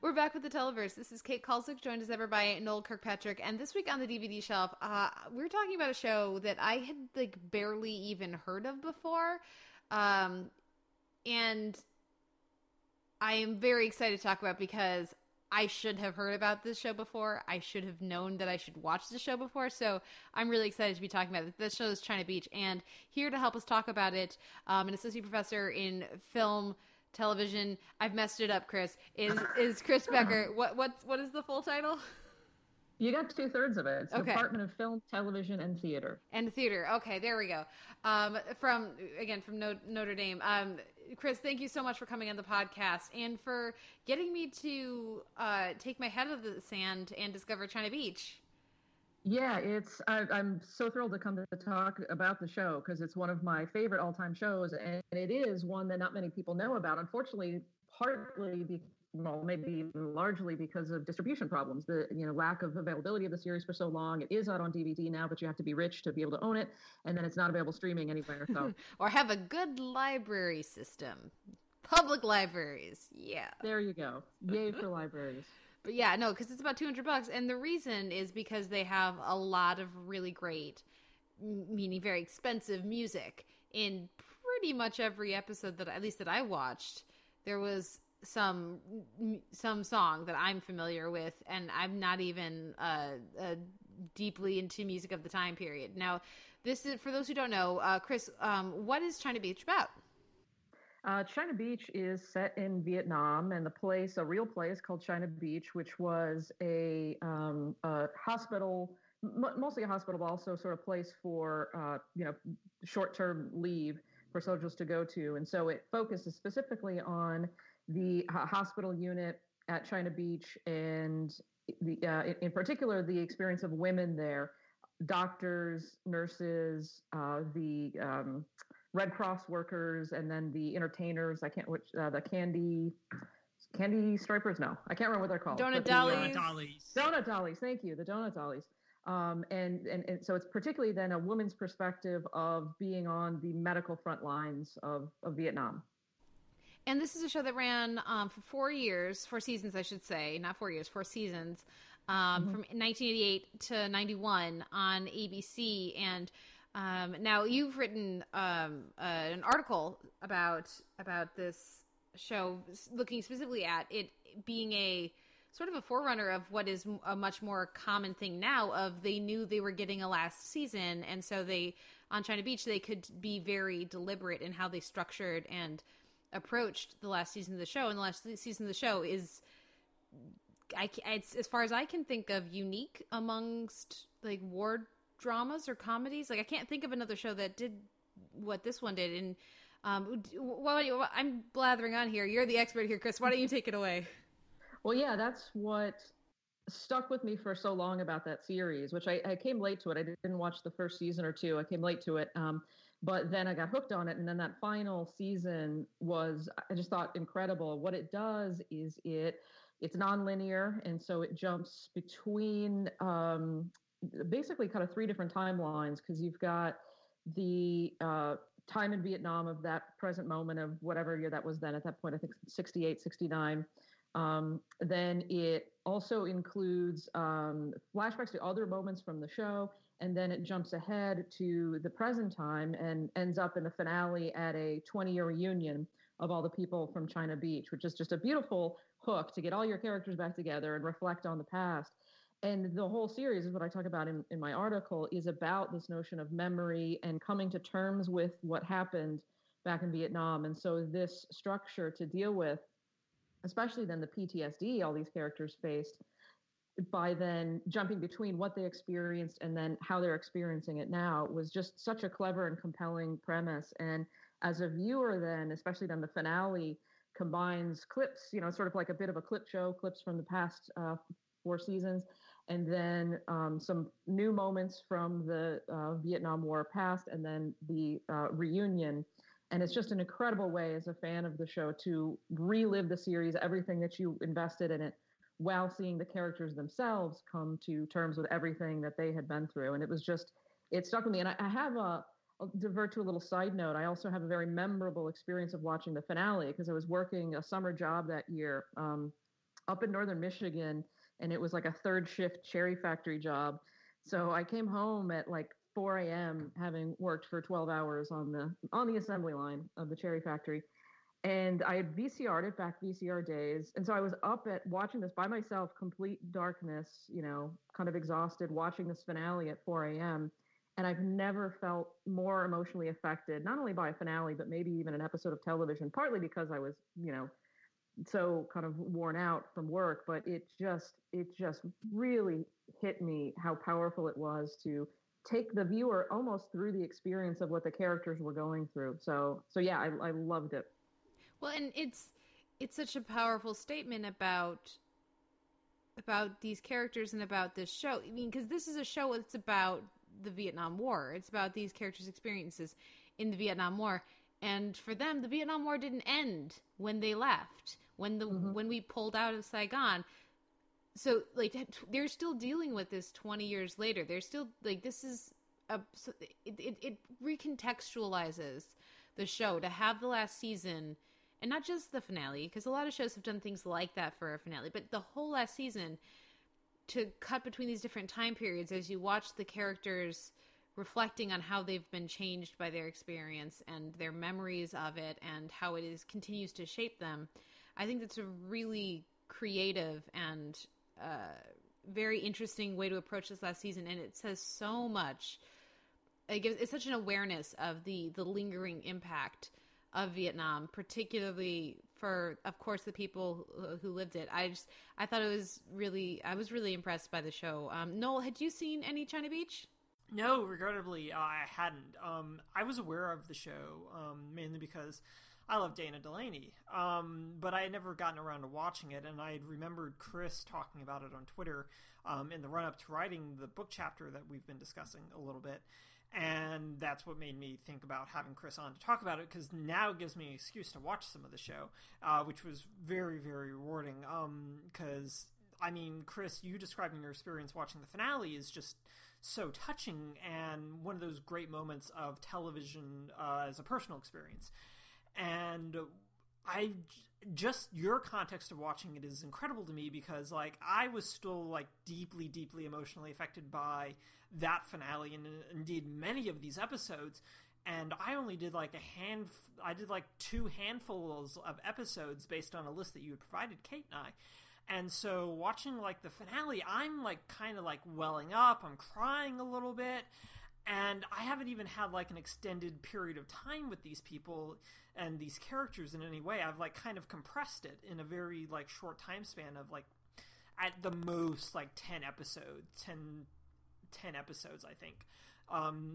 We're back with the Televerse. This is Kate Kulzick, joined as ever by Noel Kirkpatrick. And this week on the DVD shelf, we're talking about a show that I had like barely even heard of before. And I am very excited to talk about because I should have heard about this show before. I should have known that I should watch the show before. So I'm really excited to be talking about it. This show is China Beach. And here to help us talk about it, an associate professor in film television, I've messed it up, Chris, is Chris Becker. What is the full title? You got 2/3 of it. It's okay. Department of Film, Television, and Theater. And Theater. Okay, there we go. From Notre Dame. Chris, thank you so much for coming on the podcast and for getting me to take my head out of the sand and discover China Beach. Yeah, I'm so thrilled to come to talk about the show because it's one of my favorite all-time shows, and it is one that not many people know about, unfortunately, partly well, maybe largely because of distribution problems, the lack of availability of the series for so long. It is out on DVD now, but you have to be rich to be able to own it, and then it's not available streaming anywhere. So or have a good library system, public libraries. Yeah, there you go. Yay for libraries. But yeah, no, because it's about $200, and the reason is because they have a lot of really great, meaning very expensive music in pretty much every episode that, at least that I watched. There was some song that I'm familiar with, and I'm not even deeply into music of the time period. Now, this is for those who don't know. Chris, what is China Beach about? China Beach is set in Vietnam, and the place, a real place called China Beach, which was a hospital, mostly a hospital, but also sort of place for short-term leave for soldiers to go to. And so it focuses specifically on the hospital unit at China Beach, and the, in particular, the experience of women there, doctors, nurses, the Red Cross workers, and then the entertainers. I can't, which the candy stripers. No, I can't remember what they're called. Donut dollies. Thank you. The donut dollies. And so it's particularly then a woman's perspective of being on the medical front lines of Vietnam. And this is a show that ran for 4 years, 4 seasons, I should say, not 4 years, 4 seasons, from 1988 to 91 on ABC. And now you've written an article about this show, looking specifically at it being a sort of a forerunner of what is a much more common thing now, of they knew they were getting a last season. And so they, on China Beach, they could be very deliberate in how they structured and approached the last season of the show. And the last season of the show is, it's, as far as I can think of, unique amongst like war dramas or comedies. Like I can't think of another show that did what this one did. And well, I'm blathering on here. You're the expert here, Chris. Why don't you take it away? Well, yeah, that's what stuck with me for so long about that series, which I came late to it. I didn't watch the first season or two. I came late to it. But then I got hooked on it. And then that final season was, I just thought, incredible. What it does is it's nonlinear. And so it jumps between basically kind of three different timelines, because you've got the time in Vietnam of that present moment of whatever year that was then at that point, I think 68, 69. Then it also includes flashbacks to other moments from the show, and then it jumps ahead to the present time and ends up in the finale at a 20-year reunion of all the people from China Beach, which is just a beautiful hook to get all your characters back together and reflect on the past. And the whole series is what I talk about in my article, is about this notion of memory and coming to terms with what happened back in Vietnam. And so this structure to deal with, especially then the PTSD all these characters faced, by then jumping between what they experienced and then how they're experiencing it now, was just such a clever and compelling premise. And as a viewer then, especially then the finale combines clips, sort of like a bit of a clip show, clips from the past 4 seasons, and then some new moments from the Vietnam War past, and then the reunion. And it's just an incredible way as a fan of the show to relive the series, everything that you invested in it, while seeing the characters themselves come to terms with everything that they had been through. And it was just, it stuck with me. And I have I'll divert to a little side note. I also have a very memorable experience of watching the finale, because I was working a summer job that year up in northern Michigan, and it was like a third shift cherry factory job. So I came home at like 4 a.m. having worked for 12 hours on the assembly line of the cherry factory. And I had VCR'd it, back VCR days. And so I was up at watching this by myself, complete darkness, kind of exhausted, watching this finale at 4 a.m. And I've never felt more emotionally affected, not only by a finale, but maybe even an episode of television, partly because I was, so kind of worn out from work, but it just really hit me how powerful it was to take the viewer almost through the experience of what the characters were going through. So yeah, I loved it. Well, and it's such a powerful statement about these characters and about this show. I mean, because this is a show that's about the Vietnam War. It's about these characters' experiences in the Vietnam War. And for them, the Vietnam War didn't end when they left, when we pulled out of Saigon. So, like, they're still dealing with this 20 years later. They're still, like, this is, it recontextualizes the show to have the last season, and not just the finale, because a lot of shows have done things like that for a finale, but the whole last season to cut between these different time periods as you watch the characters reflecting on how they've been changed by their experience and their memories of it and how it is continues to shape them. I think that's a really creative and very interesting way to approach this last season, and it says so much. It's such an awareness of the lingering impact of Vietnam, particularly for, of course, the people who lived it. I thought it was really, I was really impressed by the show. Noel, had you seen any China Beach? No, regrettably, I hadn't. I was aware of the show, mainly because I love Dana Delany, but I had never gotten around to watching it, and I had remembered Chris talking about it on Twitter in the run-up to writing the book chapter that we've been discussing a little bit, and that's what made me think about having Chris on to talk about it, because now it gives me an excuse to watch some of the show, which was very, very rewarding, because... I mean, Chris, you describing your experience watching the finale is just so touching and one of those great moments of television as a personal experience. And I just, your context of watching it is incredible to me because, like, I was still, like, deeply, deeply emotionally affected by that finale and indeed many of these episodes. And I only did like two handfuls of episodes based on a list that you had provided, Kate and I. And so watching, like, the finale, I'm, like, kind of, like, welling up. I'm crying a little bit. And I haven't even had, like, an extended period of time with these people and these characters in any way. I've, like, kind of compressed it in a very, like, short time span of, like, at the most, like, 10 episodes, I think.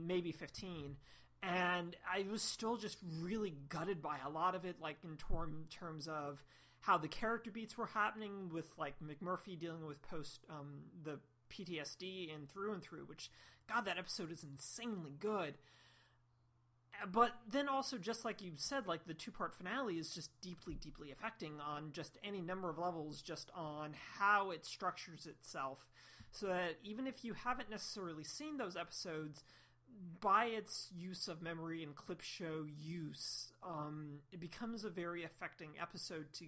Maybe 15. And I was still just really gutted by a lot of it, like, in terms of how the character beats were happening with, like, McMurphy dealing with the PTSD and through, which, God, that episode is insanely good. But then also, just like you said, like, the two-part finale is just deeply, deeply affecting on just any number of levels, just on how it structures itself. So that even if you haven't necessarily seen those episodes, by its use of memory and clip show use, it becomes a very affecting episode to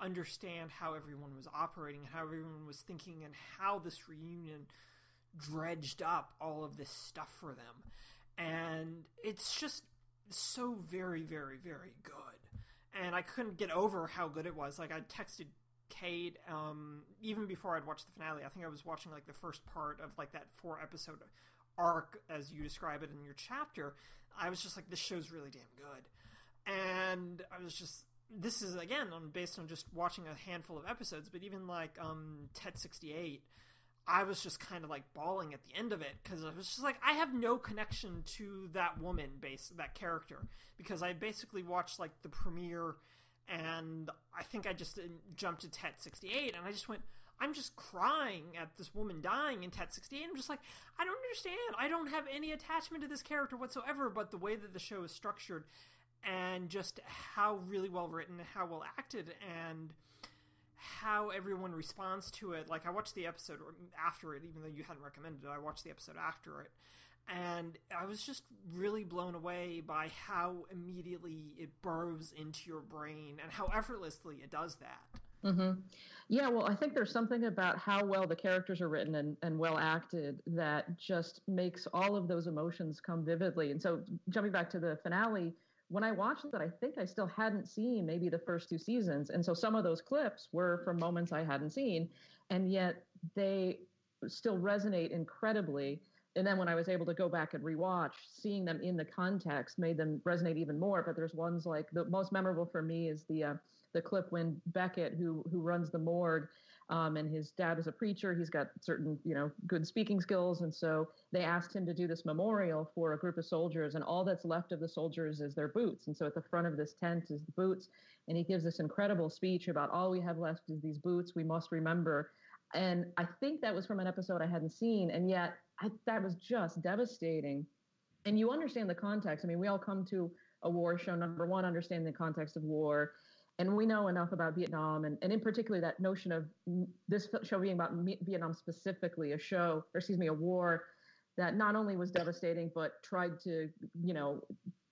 understand how everyone was operating, how everyone was thinking, and how this reunion dredged up all of this stuff for them. And it's just so very, very, very good. And I couldn't get over how good it was. Like, I texted Kate, even before I'd watched the finale. I think I was watching, like, the first part of, like, that 4-episode arc, as you describe it in your chapter. I was just like, this show's really damn good. And I was just, this is, again, based on just watching a handful of episodes, but even, like, TED 68, I was just kind of, like, bawling at the end of it, because I was just like, I have no connection to that woman, that character, because I basically watched, like, the premiere, and I think I just jumped to TED 68, and I just went, I'm just crying at this woman dying in TET 68. I'm just like, I don't understand. I don't have any attachment to this character whatsoever, but the way that the show is structured and just how really well written and how well acted and how everyone responds to it. Like, I watched the episode after it, even though you hadn't recommended it, I watched the episode after it. And I was just really blown away by how immediately it burrows into your brain and how effortlessly it does that. Mm-hmm. Yeah, well, I think there's something about how well the characters are written and well acted that just makes all of those emotions come vividly. And so, jumping back to the finale, when I watched that, I think I still hadn't seen maybe the first two seasons. And so some of those clips were from moments I hadn't seen, and yet they still resonate incredibly. And then when I was able to go back and rewatch, seeing them in the context made them resonate even more. But there's ones like, the most memorable for me is the clip when Beckett, who runs the morgue, and his dad is a preacher. He's got certain, good speaking skills. And so they asked him to do this memorial for a group of soldiers, and all that's left of the soldiers is their boots. And so at the front of this tent is the boots. And he gives this incredible speech about all we have left is these boots. We must remember. And I think that was from an episode I hadn't seen. And yet that was just devastating. And you understand the context. I mean, we all come to a war show, number one, understanding the context of war. And we know enough about Vietnam, and in particular that notion of this show being about Vietnam specifically, a war that not only was devastating, but tried to,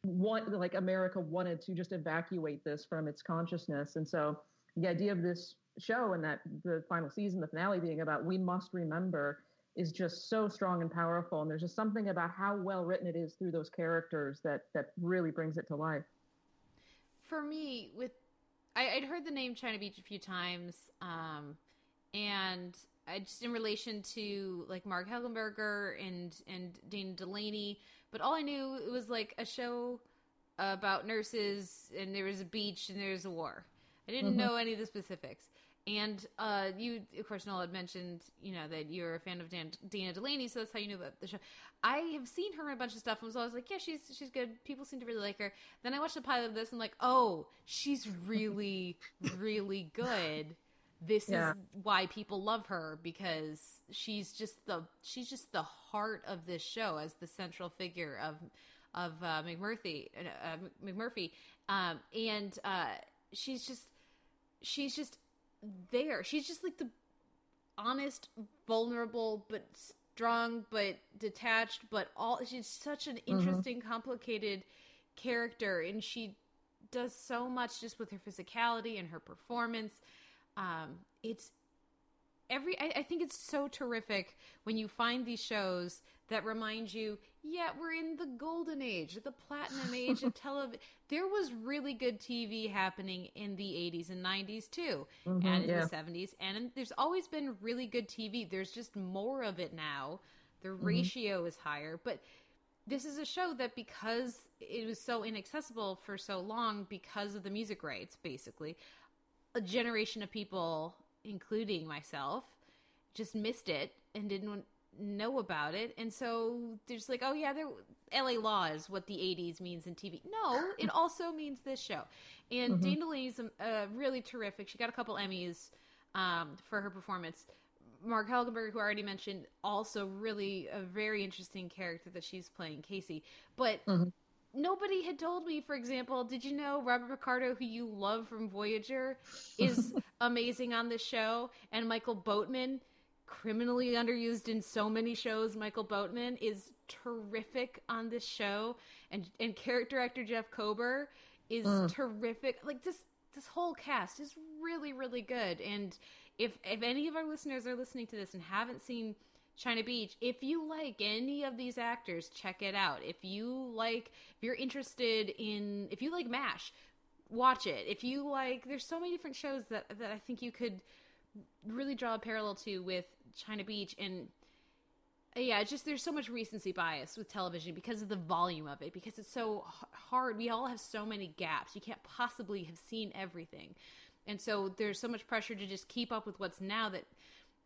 America wanted to just evacuate this from its consciousness. And so the idea of this show and that the final season, the finale being about we must remember is just so strong and powerful. And there's just something about how well written it is through those characters that really brings it to life. For me, I'd heard the name China Beach a few times, and I just in relation to like Mark Helgenberger and Dana Delany, but all I knew it was like a show about nurses, and there was a beach and there was a war. I didn't know any of the specifics. And you, of course, Noel had mentioned, that you're a fan of Dana Delany, so that's how you knew about the show. I have seen her in a bunch of stuff, and so I was like, yeah, she's good. People seem to really like her. Then I watched the pilot of this, and I'm like, oh, she's really, really good. This is why people love her, because she's just the heart of this show as the central figure of McMurphy, and she's just there. She's just like the honest, vulnerable, but strong, but detached, but all. She's such an interesting, complicated character, and she does so much just with her physicality and her performance. I think it's so terrific when you find these shows that remind you, we're in the golden age, the platinum age of television. There was really good TV happening in the 80s and 90s too, and in the 70s. And there's always been really good TV. There's just more of it now. The ratio is higher. But this is a show that, because it was so inaccessible for so long because of the music rights, basically, a generation of people, including myself, just missed it and didn't know about it. And so there's like, LA Law is what the 80s means in TV. No, it also means this show. And Dana Delany's really terrific. She got a couple Emmys for her performance. Mark Helgenberg, who I already mentioned, also really a very interesting character that she's playing, Casey. But nobody had told me, for example, did you know Robert Picardo, who you love from Voyager, is amazing on this show? And Michael Boatman, criminally underused in so many shows, Michael Boatman is terrific on this show. And character actor Jeff Kober is terrific. Like, this whole cast is really, really good. And if any of our listeners are listening to this and haven't seen China Beach, if you like any of these actors, check it out. If you like MASH, watch it. If you like, there's so many different shows that I think you could really draw a parallel to with China Beach. And it's just, there's so much recency bias with television because of the volume of it, because it's so hard. We all have so many gaps. You can't possibly have seen everything. And so there's so much pressure to just keep up with what's now that,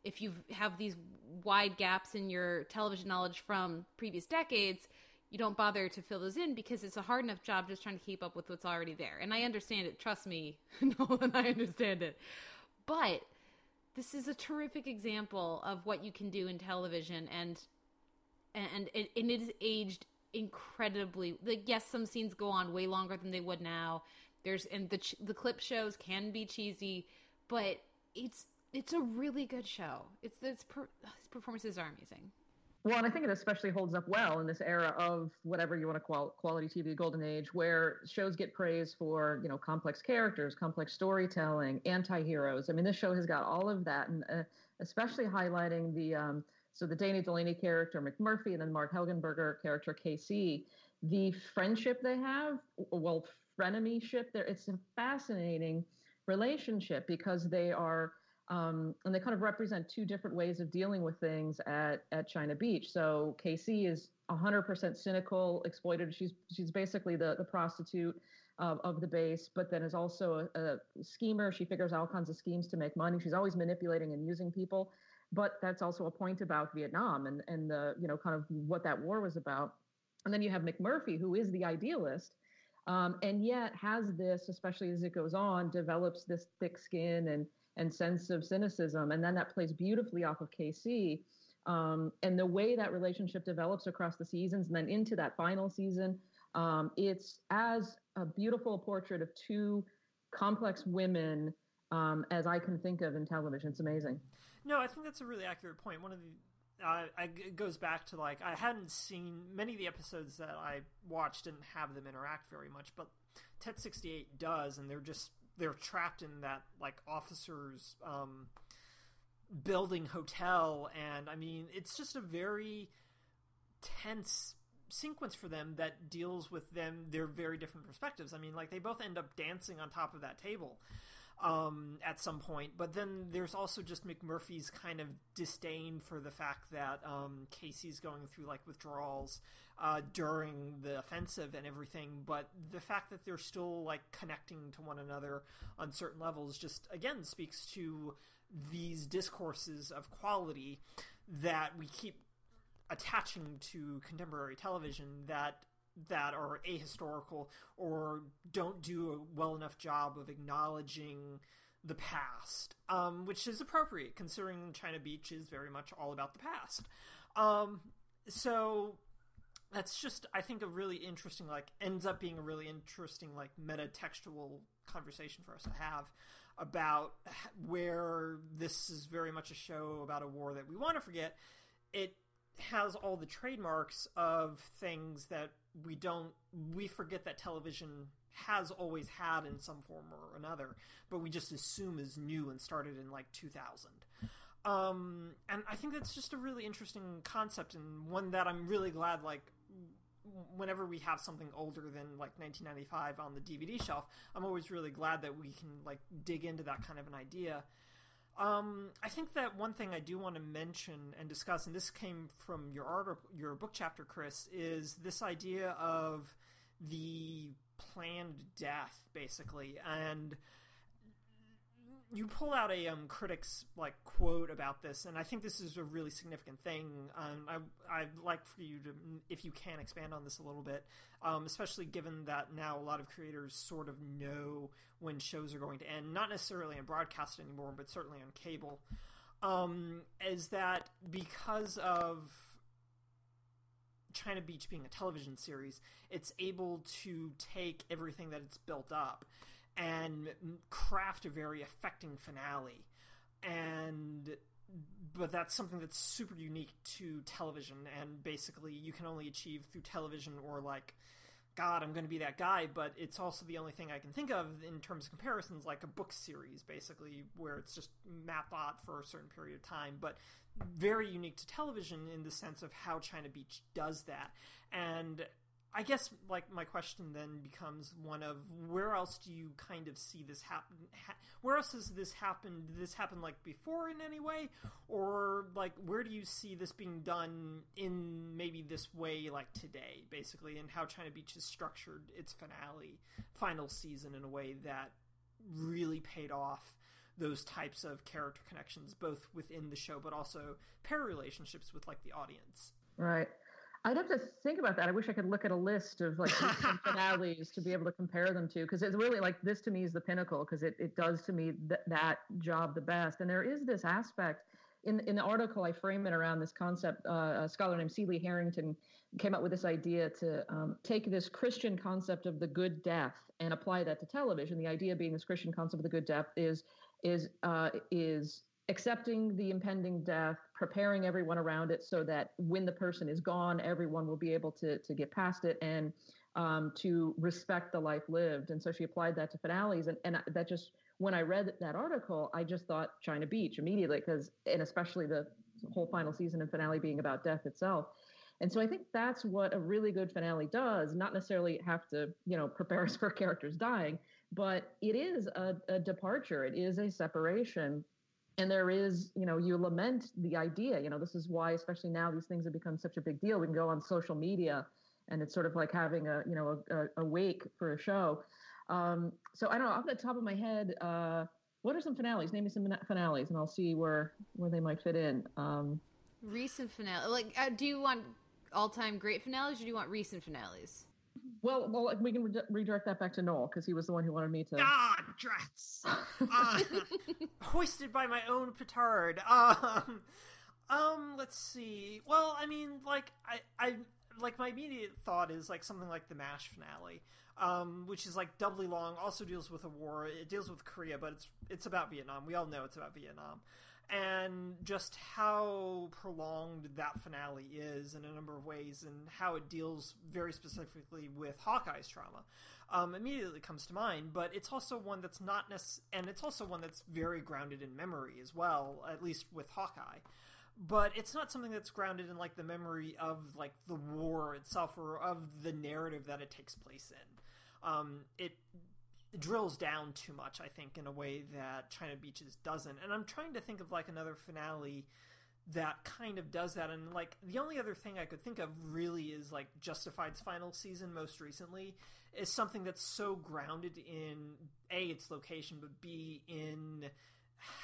if you have these wide gaps in your television knowledge from previous decades, you don't bother to fill those in because it's a hard enough job just trying to keep up with what's already there. And I understand it. Trust me, Nolan, I understand it. But this is a terrific example of what you can do in television. And it is aged incredibly. Like, yes, some scenes go on way longer than they would now. The clip shows can be cheesy, but it's a really good show. His performances are amazing. Well, and I think it especially holds up well in this era of whatever you want to call quality TV, golden age, where shows get praise for, complex characters, complex storytelling, anti-heroes. I mean, this show has got all of that, and especially highlighting the Dana Delany character, McMurphy, and then Mark Helgenberger character, KC, the friendship they have, frenemyship there. It's a fascinating relationship because they are, and they kind of represent two different ways of dealing with things at China Beach. So KC is 100% cynical, exploitative. She's basically the prostitute of the base, but then is also a schemer. She figures out all kinds of schemes to make money. She's always manipulating and using people. But that's also a point about Vietnam and the kind of what that war was about. And then you have McMurphy, who is the idealist, and yet has this, especially as it goes on, develops this thick skin and sense of cynicism. And then that plays beautifully off of KC. And the way that relationship develops across the seasons and then into that final season It's as a beautiful portrait of two complex women as I can think of in television. It's amazing. No, I think that's a really accurate point. One of the it goes back to, like, I hadn't seen many of the episodes that I watched didn't have them interact very much, but Tet 68 does, and they're trapped in that, like, officers building hotel, and I mean it's just a very tense sequence for them that deals with their very different perspectives. I mean, like, they both end up dancing on top of that table at some point, but then there's also just McMurphy's kind of disdain for the fact that Casey's going through, like, withdrawals during the offensive and everything, but the fact that they're still, like, connecting to one another on certain levels just, again, speaks to these discourses of quality that we keep attaching to contemporary television that are ahistorical or don't do a well enough job of acknowledging the past, which is appropriate considering China Beach is very much all about the past. So that's just, I think, a really interesting, like, ends up being a really interesting, like, meta-textual conversation for us to have about where this is very much a show about a war that we want to forget. It has all the trademarks of things that we forget that television has always had in some form or another, but we just assume is new and started in, like, 2000. And I think that's just a really interesting concept, and one that I'm really glad, like, whenever we have something older than, like, 1995 on the DVD shelf, I'm always really glad that we can, like, dig into that kind of an idea. I think that one thing I do want to mention and discuss, and this came from your book chapter, Chris, is this idea of the planned death, basically. And you pull out a critic's, like, quote about this, and I think this is a really significant thing. I'd like for you to, if you can, expand on this a little bit, especially given that now a lot of creators sort of know when shows are going to end, not necessarily in broadcast anymore, but certainly on cable, is that because of China Beach being a television series, it's able to take everything that it's built up and craft a very affecting finale, but that's something that's super unique to television, and basically you can only achieve through television, or, like, God, I'm going to be that guy, but it's also the only thing I can think of in terms of comparisons, like a book series, basically, where it's just mapped out for a certain period of time, but very unique to television in the sense of how China Beach does that. And I guess, like, my question then becomes one of, where else do you kind of see this happen? Where else has this happened? Did this happen, like, before in any way? Or, like, where do you see this being done in maybe this way, like, today, basically, and how China Beach has structured its final season in a way that really paid off those types of character connections, both within the show, but also pair relationships with, like, the audience? Right. I'd have to think about that. I wish I could look at a list of, like, finales to be able to compare them to, because it's really, like, this to me is the pinnacle, because it does to me that job the best. And there is this aspect in the article, I frame it around this concept. A scholar named Celie Harrington came up with this idea to take this Christian concept of the good death and apply that to television. The idea being this Christian concept of the good death is accepting the impending death, preparing everyone around it so that when the person is gone, everyone will be able to get past it and to respect the life lived. And so she applied that to finales. And that just, when I read that article, I just thought China Beach immediately, and especially the whole final season and finale being about death itself. And so I think that's what a really good finale does, not necessarily have to, prepare us for characters dying, but it is a departure. It is a separation. And there is, you lament the idea, this is why, especially now, these things have become such a big deal. We can go on social media and it's sort of like having a wake for a show. So I don't know, off the top of my head, what are some finales? Name me some finales and I'll see where they might fit in. Recent finale. Like, do you want all-time great finales or do you want recent finales? Well, we can redirect that back to Noel, because he was the one who wanted me to... Ah, drats! Hoisted by my own petard. Let's see. Well, I mean, like, I like, my immediate thought is, like, something like the MASH finale, which is, like, doubly long, also deals with a war, it deals with Korea, but it's about Vietnam, we all know it's about Vietnam, and just how prolonged that finale is in a number of ways, and how it deals very specifically with Hawkeye's trauma, immediately comes to mind, but it's also one that's not and it's also one that's very grounded in memory as well, at least with Hawkeye. But it's not something that's grounded in, like, the memory of, like, the war itself or of the narrative that it takes place in. It drills down too much, I think, in a way that China Beaches doesn't. And I'm trying to think of, like, another finale that kind of does that. And, like, the only other thing I could think of really is, like, Justified's final season most recently is something that's so grounded in, A, its location, but B, in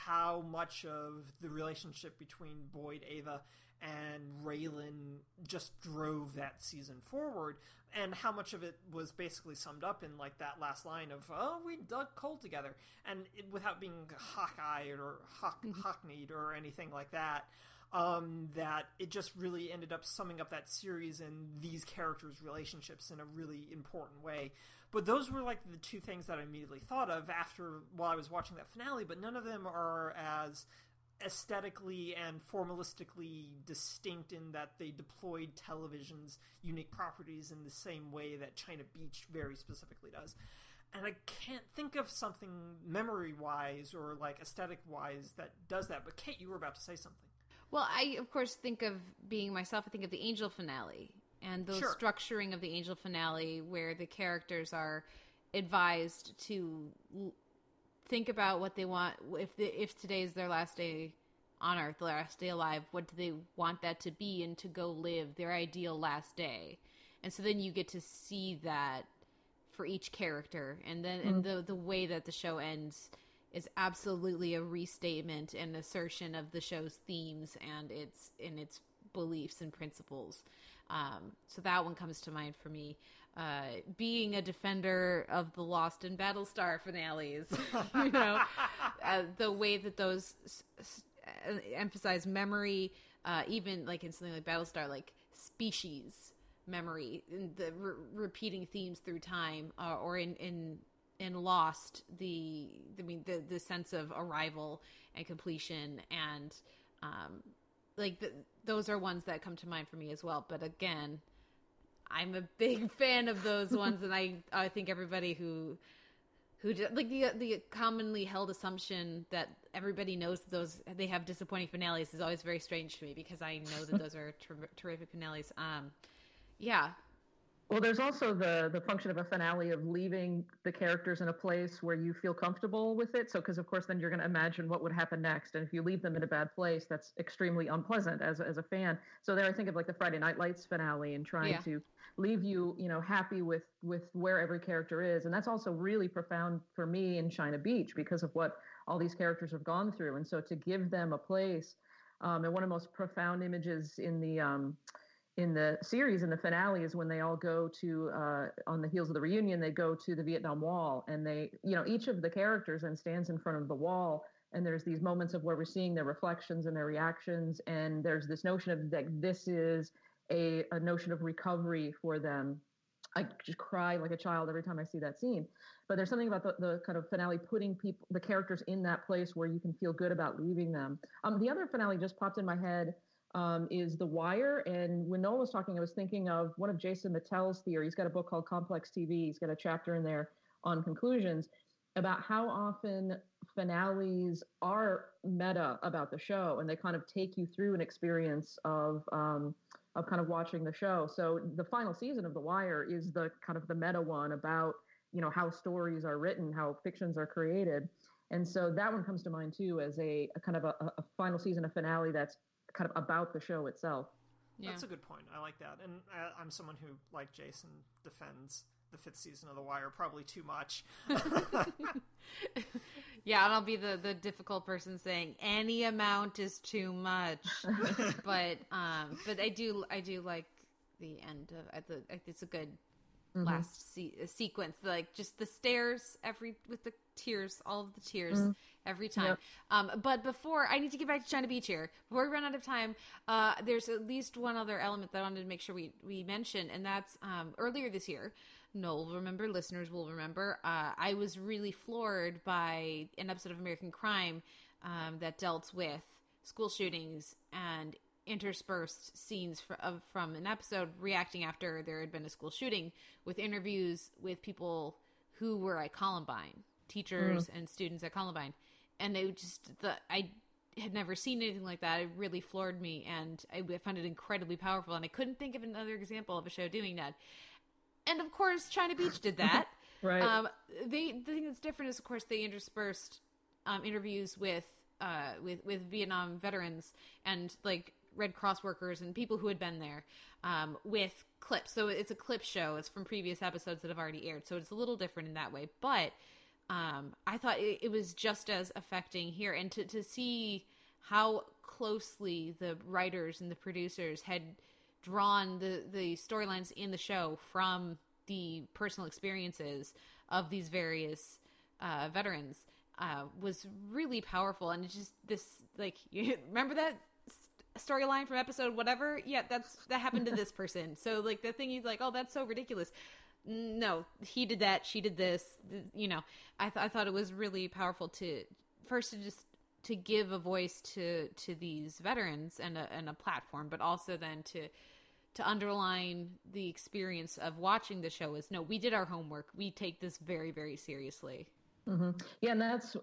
how much of the relationship between Boyd, Ava, and Raylan just drove that season forward, and how much of it was basically summed up in, like, that last line of, oh, we dug coal together, and it, without being hawk-eyed or hawk-kneed or anything like that, that it just really ended up summing up that series and these characters' relationships in a really important way. But those were, like, the two things that I immediately thought of while I was watching that finale, but none of them are as aesthetically and formalistically distinct in that they deployed television's unique properties in the same way that China Beach very specifically does. And I can't think of something memory-wise or, like, aesthetic-wise that does that. But, Kate, you were about to say something. Well, I, of course, think of being myself, I think of the Angel finale and the structuring of the Angel finale where the characters are advised to think about what they want. If today is their last day on Earth, the last day alive, what do they want that to be, and to go live their ideal last day? And so then you get to see that for each character. And then and the way that the show ends is absolutely a restatement and assertion of the show's themes and its beliefs and principles. So that one comes to mind for me. Being a defender of the Lost and Battlestar finales, you know, the way that those emphasize memory, even like in something like Battlestar, like species memory, and the repeating themes through time, or in Lost, the sense of arrival and completion, and those are ones that come to mind for me as well. But again, I'm a big fan of those ones, and I think everybody who like the commonly held assumption that everybody knows they have disappointing finales is always very strange to me, because I know that those are terrific finales. Yeah. Well, there's also the function of a finale of leaving the characters in a place where you feel comfortable with it. So, because of course, then you're going to imagine what would happen next, and if you leave them in a bad place, that's extremely unpleasant as a fan. So, there I think of like the Friday Night Lights finale and trying to leave you happy with where every character is, and that's also really profound for me in China Beach because of what all these characters have gone through, and so to give them a place, and one of the most profound images in the series, in the finale, is when they all go to, on the heels of the reunion, they go to the Vietnam Wall, and each of the characters then stands in front of the wall, and there's these moments of where we're seeing their reflections and their reactions, and there's this notion of like, this is a notion of recovery for them. I just cry like a child every time I see that scene. But there's something about the kind of finale putting the characters in that place where you can feel good about leaving them. The other finale just popped in my head, is The Wire. And when Noel was talking, I was thinking of one of Jason Mattel's theories. He's got a book called Complex TV. He's got a chapter in there on conclusions about how often finales are meta about the show, and they kind of take you through an experience of kind of watching the show. So the final season of The Wire is the kind of the meta one about, how stories are written, how fictions are created. And so that one comes to mind too as a kind of a final season, a finale that's kind of about the show itself. Yeah. That's a good point. I like that. And I'm someone who, like Jason, defends the fifth season of The Wire probably too much. Yeah, and I'll be the difficult person saying any amount is too much. But I do like the end of it. It's a good mm-hmm. last sequence, like just the stares with the tears, all of the tears every time. Yep. But before I need to get back to China Beach here, before we run out of time, there's at least one other element that I wanted to make sure we mention, and that's earlier this year. Noel will remember, listeners will remember. I was really floored by an episode of American Crime that dealt with school shootings and interspersed scenes from an episode reacting after there had been a school shooting with interviews with people who were at Columbine, teachers and students at Columbine. And they just, I had never seen anything like that. It really floored me, and I found it incredibly powerful. And I couldn't think of another example of a show doing that. And of course, China Beach did that. Right. The thing that's different is, of course, they interspersed interviews with Vietnam veterans and like Red Cross workers and people who had been there with clips. So it's a clip show. It's from previous episodes that have already aired. So it's a little different in that way. But I thought it was just as affecting here. And to see how closely the writers and the producers had drawn the storylines in the show from the personal experiences of these various veterans was really powerful. And it's just this, like, you remember that storyline from episode whatever? Yeah, that happened to this person. So like the thing he's like, oh, that's so ridiculous. No, he did that. She did this. You know, I thought it was really powerful to give a voice to these veterans and a platform, but also then to underline the experience of watching the show is, no, we did our homework. We take this very, very seriously. Mm-hmm. Yeah, and that's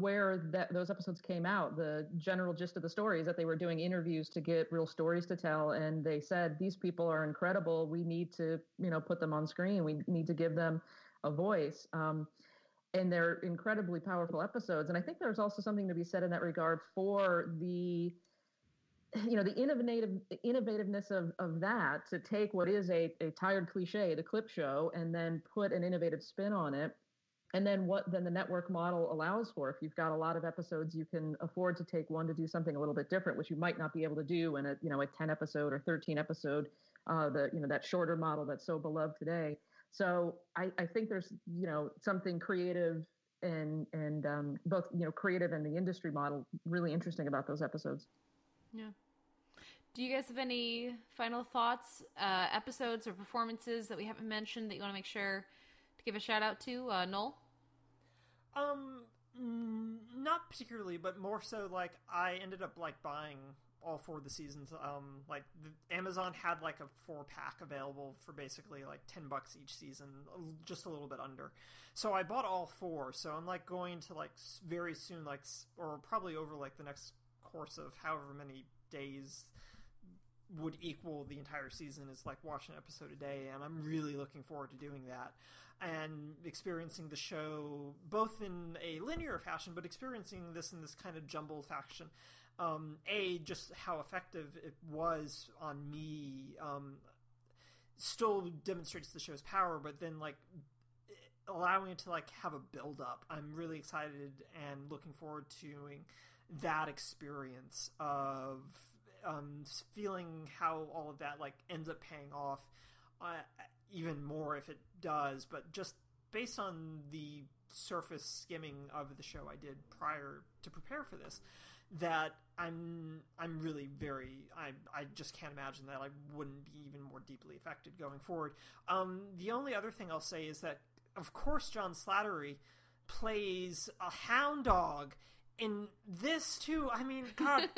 where those episodes came out. The general gist of the story is that they were doing interviews to get real stories to tell, and they said, these people are incredible. We need to, put them on screen. We need to give them a voice. And they're incredibly powerful episodes. And I think there's also something to be said in that regard for the, the innovativeness of that, to take what is a tired cliche, the clip show, and then put an innovative spin on it. And then the network model allows for, if you've got a lot of episodes, you can afford to take one to do something a little bit different, which you might not be able to do in a 10 episode or 13 episode, that shorter model that's so beloved today. So I think there's, something creative and both, creative and the industry model really interesting about those episodes. Yeah. Do you guys have any final thoughts, episodes or performances that we haven't mentioned that you want to make sure to give a shout out to? Noel? Not particularly, but more so like I ended up like buying all four of the seasons. Amazon had like a 4-pack available for basically like $10 each season, just a little bit under. So I bought all four. So I'm like going to like very soon, like, or probably over like the next course of however many days would equal the entire season, is like watching an episode a day. And I'm really looking forward to doing that and experiencing the show both in a linear fashion, but experiencing this in this kind of jumbled fashion. Just how effective it was on me still demonstrates the show's power, but then like allowing it to like have a build up. I'm really excited and looking forward to doing that experience of feeling how all of that like ends up paying off even more if it does. But just based on the surface skimming of the show I did prior to prepare for this, that I'm really I just can't imagine that I wouldn't be even more deeply affected going forward. The only other thing I'll say is that, of course, John Slattery plays a hound dog in this too. I mean, God,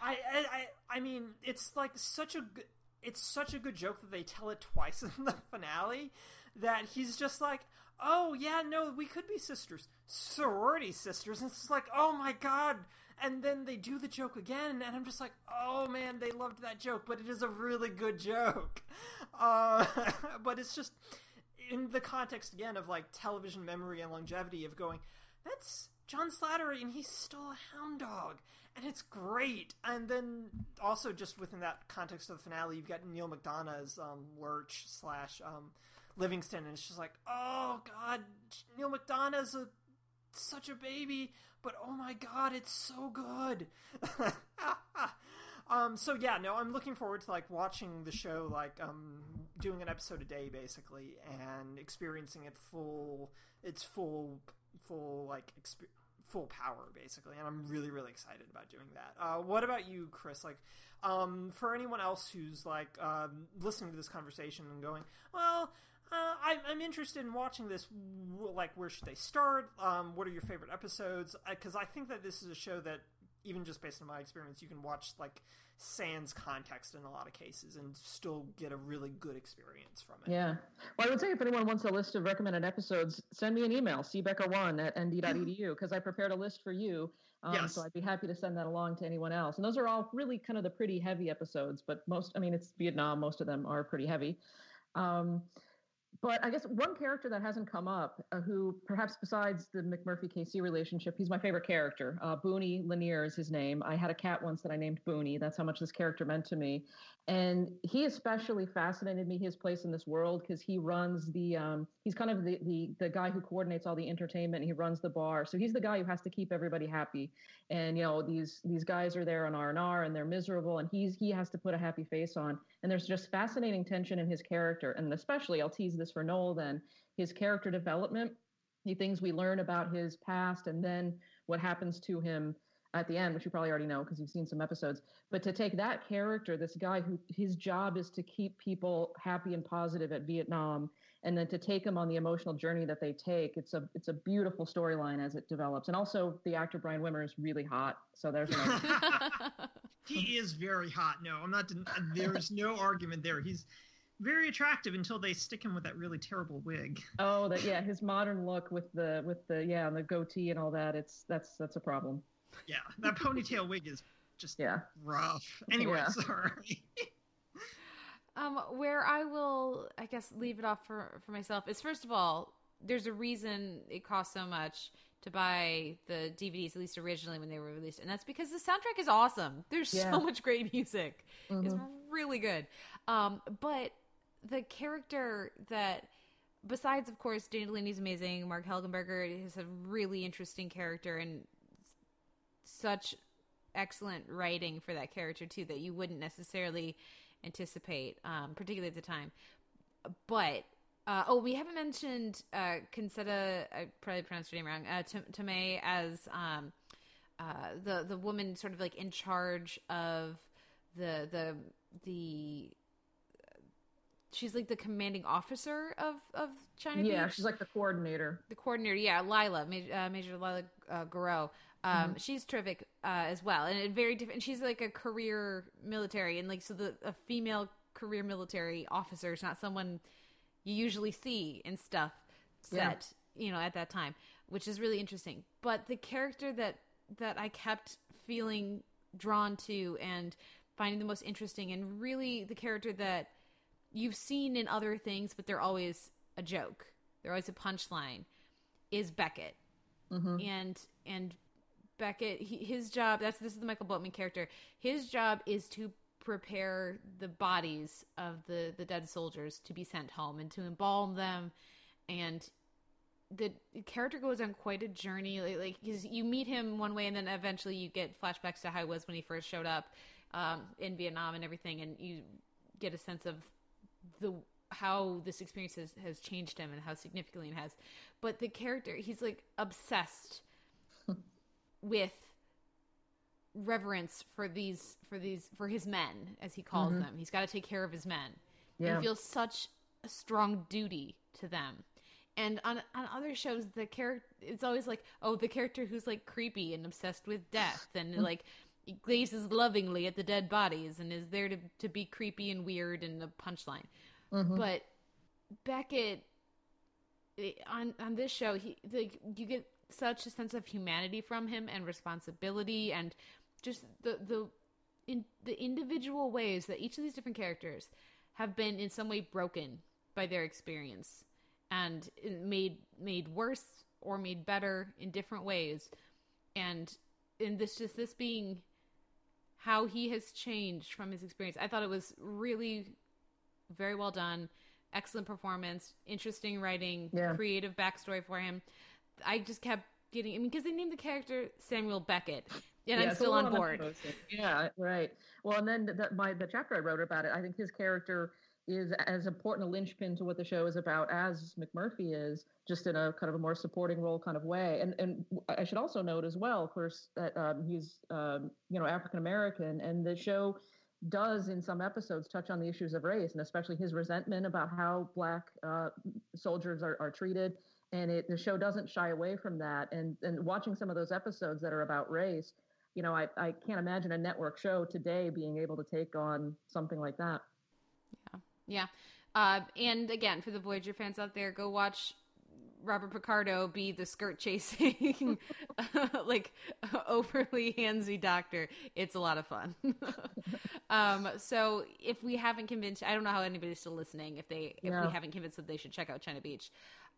I mean, it's like such a good joke that they tell it twice in the finale, that he's just like, oh yeah, no, we could be sisters, sorority sisters. And it's just like, oh my God. And then they do the joke again, and I'm just like, oh man, they loved that joke, but it is a really good joke. But it's just in the context again of like television memory and longevity of going, that's John Slattery and he's still a hound dog. And it's great. And then also just within that context of the finale, you've got Neil McDonough as Lurch / Livingston. And it's just like, oh God, Neil McDonough's such a baby, but oh my God, it's so good. So yeah, no, I'm looking forward to like watching the show, like doing an episode a day basically and experiencing it full power basically, and I'm really excited about doing that. What about you, Chris? For anyone else who's listening to this conversation and going, well, I'm interested in watching this, where should they start? What are your favorite episodes? Because I think that this is a show that, even just based on my experience, you can watch sans context in a lot of cases and still get a really good experience from it. Yeah. Well, I would say if anyone wants a list of recommended episodes, send me an email, cbecker1@nd.edu, because I prepared a list for you. Yes. So I'd be happy to send that along to anyone else. And those are all really kind of the pretty heavy episodes, but it's Vietnam. Most of them are pretty heavy. But I guess one character that hasn't come up, who perhaps besides the McMurphy-Casey relationship, he's my favorite character. Booney Lanier is his name. I had a cat once that I named Booney. That's how much this character meant to me. And he especially fascinated me, his place in this world, because he runs he's kind of the guy who coordinates all the entertainment. He runs the bar. So he's the guy who has to keep everybody happy. And, these guys are there on R&R and they're miserable, and he has to put a happy face on. And there's just fascinating tension in his character. And especially, I'll tease this for Noel then, his character development, the things we learn about his past, and then what happens to him at the end, which you probably already know because you've seen some episodes. But to take that character, this guy who his job is to keep people happy and positive at Vietnam, and then to take him on the emotional journey that they take, it's a beautiful storyline as it develops. And also the actor Brian Wimmer is really hot, so there's he is very hot. No, I'm not. There's no argument there. He's very attractive until they stick him with that really terrible wig. Oh, his modern look with the goatee and all that. That's a problem. Yeah, that ponytail wig is just rough. Anyway, sorry. Where I will, I guess, leave it off for myself is, first of all, there's a reason it costs so much to buy the DVDs, at least originally when they were released. And that's because the soundtrack is awesome. There's so much great music. Mm-hmm. It's really good. But the character that, besides, of course, Dana Delany's amazing, Mark Helgenberger is a really interesting character and such excellent writing for that character, too, that you wouldn't necessarily anticipate, particularly at the time. But, we haven't mentioned Concetta, I probably pronounced her name wrong, Tomei as the woman sort of in charge of the she's the commanding officer of China Beach. Yeah, she's the coordinator. The coordinator, yeah, Lila, Major Lila Garreau. Mm-hmm. She's terrific as well, and very different. And she's a career military, and a female career military officer is not someone you usually see in stuff set, at that time, which is really interesting. But the character that I kept feeling drawn to and finding the most interesting, and really the character that you've seen in other things, but they're always a joke, they're always a punchline, is Beckett. Mm-hmm. And Beckett, his job, this is the Michael Boatman character, his job is to prepare the bodies of the dead soldiers to be sent home and to embalm them. And the character goes on quite a journey, because you meet him one way, and then eventually you get flashbacks to how he was when he first showed up in Vietnam and everything, and you get a sense of how this experience has changed him and how significantly it has. But the character, he's obsessed with reverence for his men, as he calls mm-hmm. them. He's got to take care of his men. Yeah. And he feels such a strong duty to them. And on other shows, the character, it's always the character who's creepy and obsessed with death and he gazes lovingly at the dead bodies and is there to be creepy and weird and a punchline. Mm-hmm. But Beckett on this show, you get such a sense of humanity from him and responsibility, and just the individual ways that each of these different characters have been in some way broken by their experience and made worse or made better in different ways. And this being how he has changed from his experience. I thought it was really very well done. Excellent performance, interesting writing, creative backstory for him. I just kept getting, because they named the character Samuel Beckett, and I'm still on board. Yeah, right. Well, and then the chapter I wrote about it, I think his character is as important a linchpin to what the show is about as McMurphy is, just in a kind of a more supporting role kind of way. And I should also note as well, of course, that he's, you know, African-American, and the show does in some episodes touch on the issues of race, and especially his resentment about how black soldiers are treated. And the show doesn't shy away from that. And watching some of those episodes that are about race, you know, I can't imagine a network show today being able to take on something like that. Yeah. Yeah. And again, for the Voyager fans out there, go watch Robert Picardo be the skirt chasing, like overly handsy doctor. It's a lot of fun. So if we haven't convinced, I don't know how anybody's still listening, if we haven't convinced that they should check out China Beach.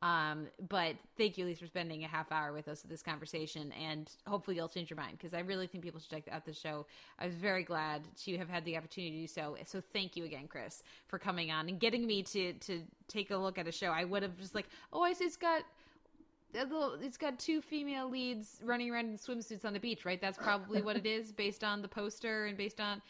But thank you, Elise, for spending a half hour with us with this conversation, and hopefully you'll change your mind, because I really think people should check out the show. I was very glad to have had the opportunity to do so. So thank you again, Chris, for coming on and getting me to take a look at a show I would have just like, oh, I see it's got two female leads running around in swimsuits on the beach, right? That's probably what it is based on the poster and based on,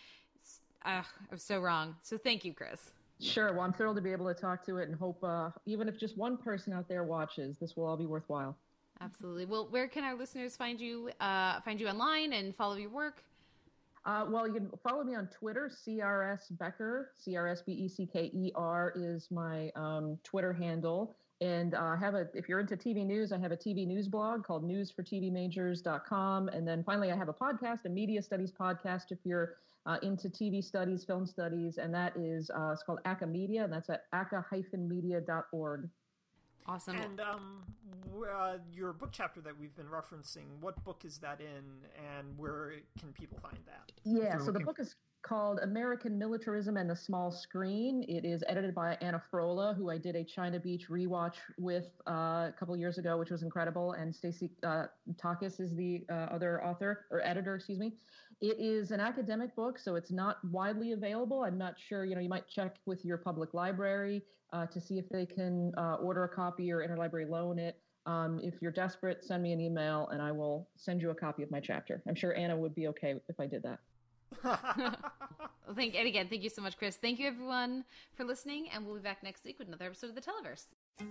I was so wrong. So thank you, Chris. Sure. Well, I'm thrilled to be able to talk to it, and hope even if just one person out there watches, this will all be worthwhile. Absolutely. Well, where can our listeners find you online and follow your work? Well, you can follow me on Twitter, CRS Becker, CRSBECKER is my Twitter handle. And if you're into TV news, I have a TV news blog called newsfortvmajors.com. And then finally, I have a podcast, a media studies podcast, if you're into TV studies, film studies. And that is, it's called ACA Media, and that's at aca-media.org. Awesome. And your book chapter that we've been referencing, what book is that in, and where can people find that? Yeah, so the book is called American Militarism and the Small Screen. It is edited by Anna Frola, who I did a China Beach rewatch with a couple years ago, which was incredible. And Stacey Takis is the other author, or editor, excuse me. It is an academic book, so it's not widely available. I'm not sure, you know, you might check with your public library to see if they can order a copy or interlibrary loan it. If you're desperate, send me an email and I will send you a copy of my chapter. I'm sure Anna would be okay if I did that. Well, thank you so much, Chris. Thank you everyone for listening, and we'll be back next week with another episode of the Televerse.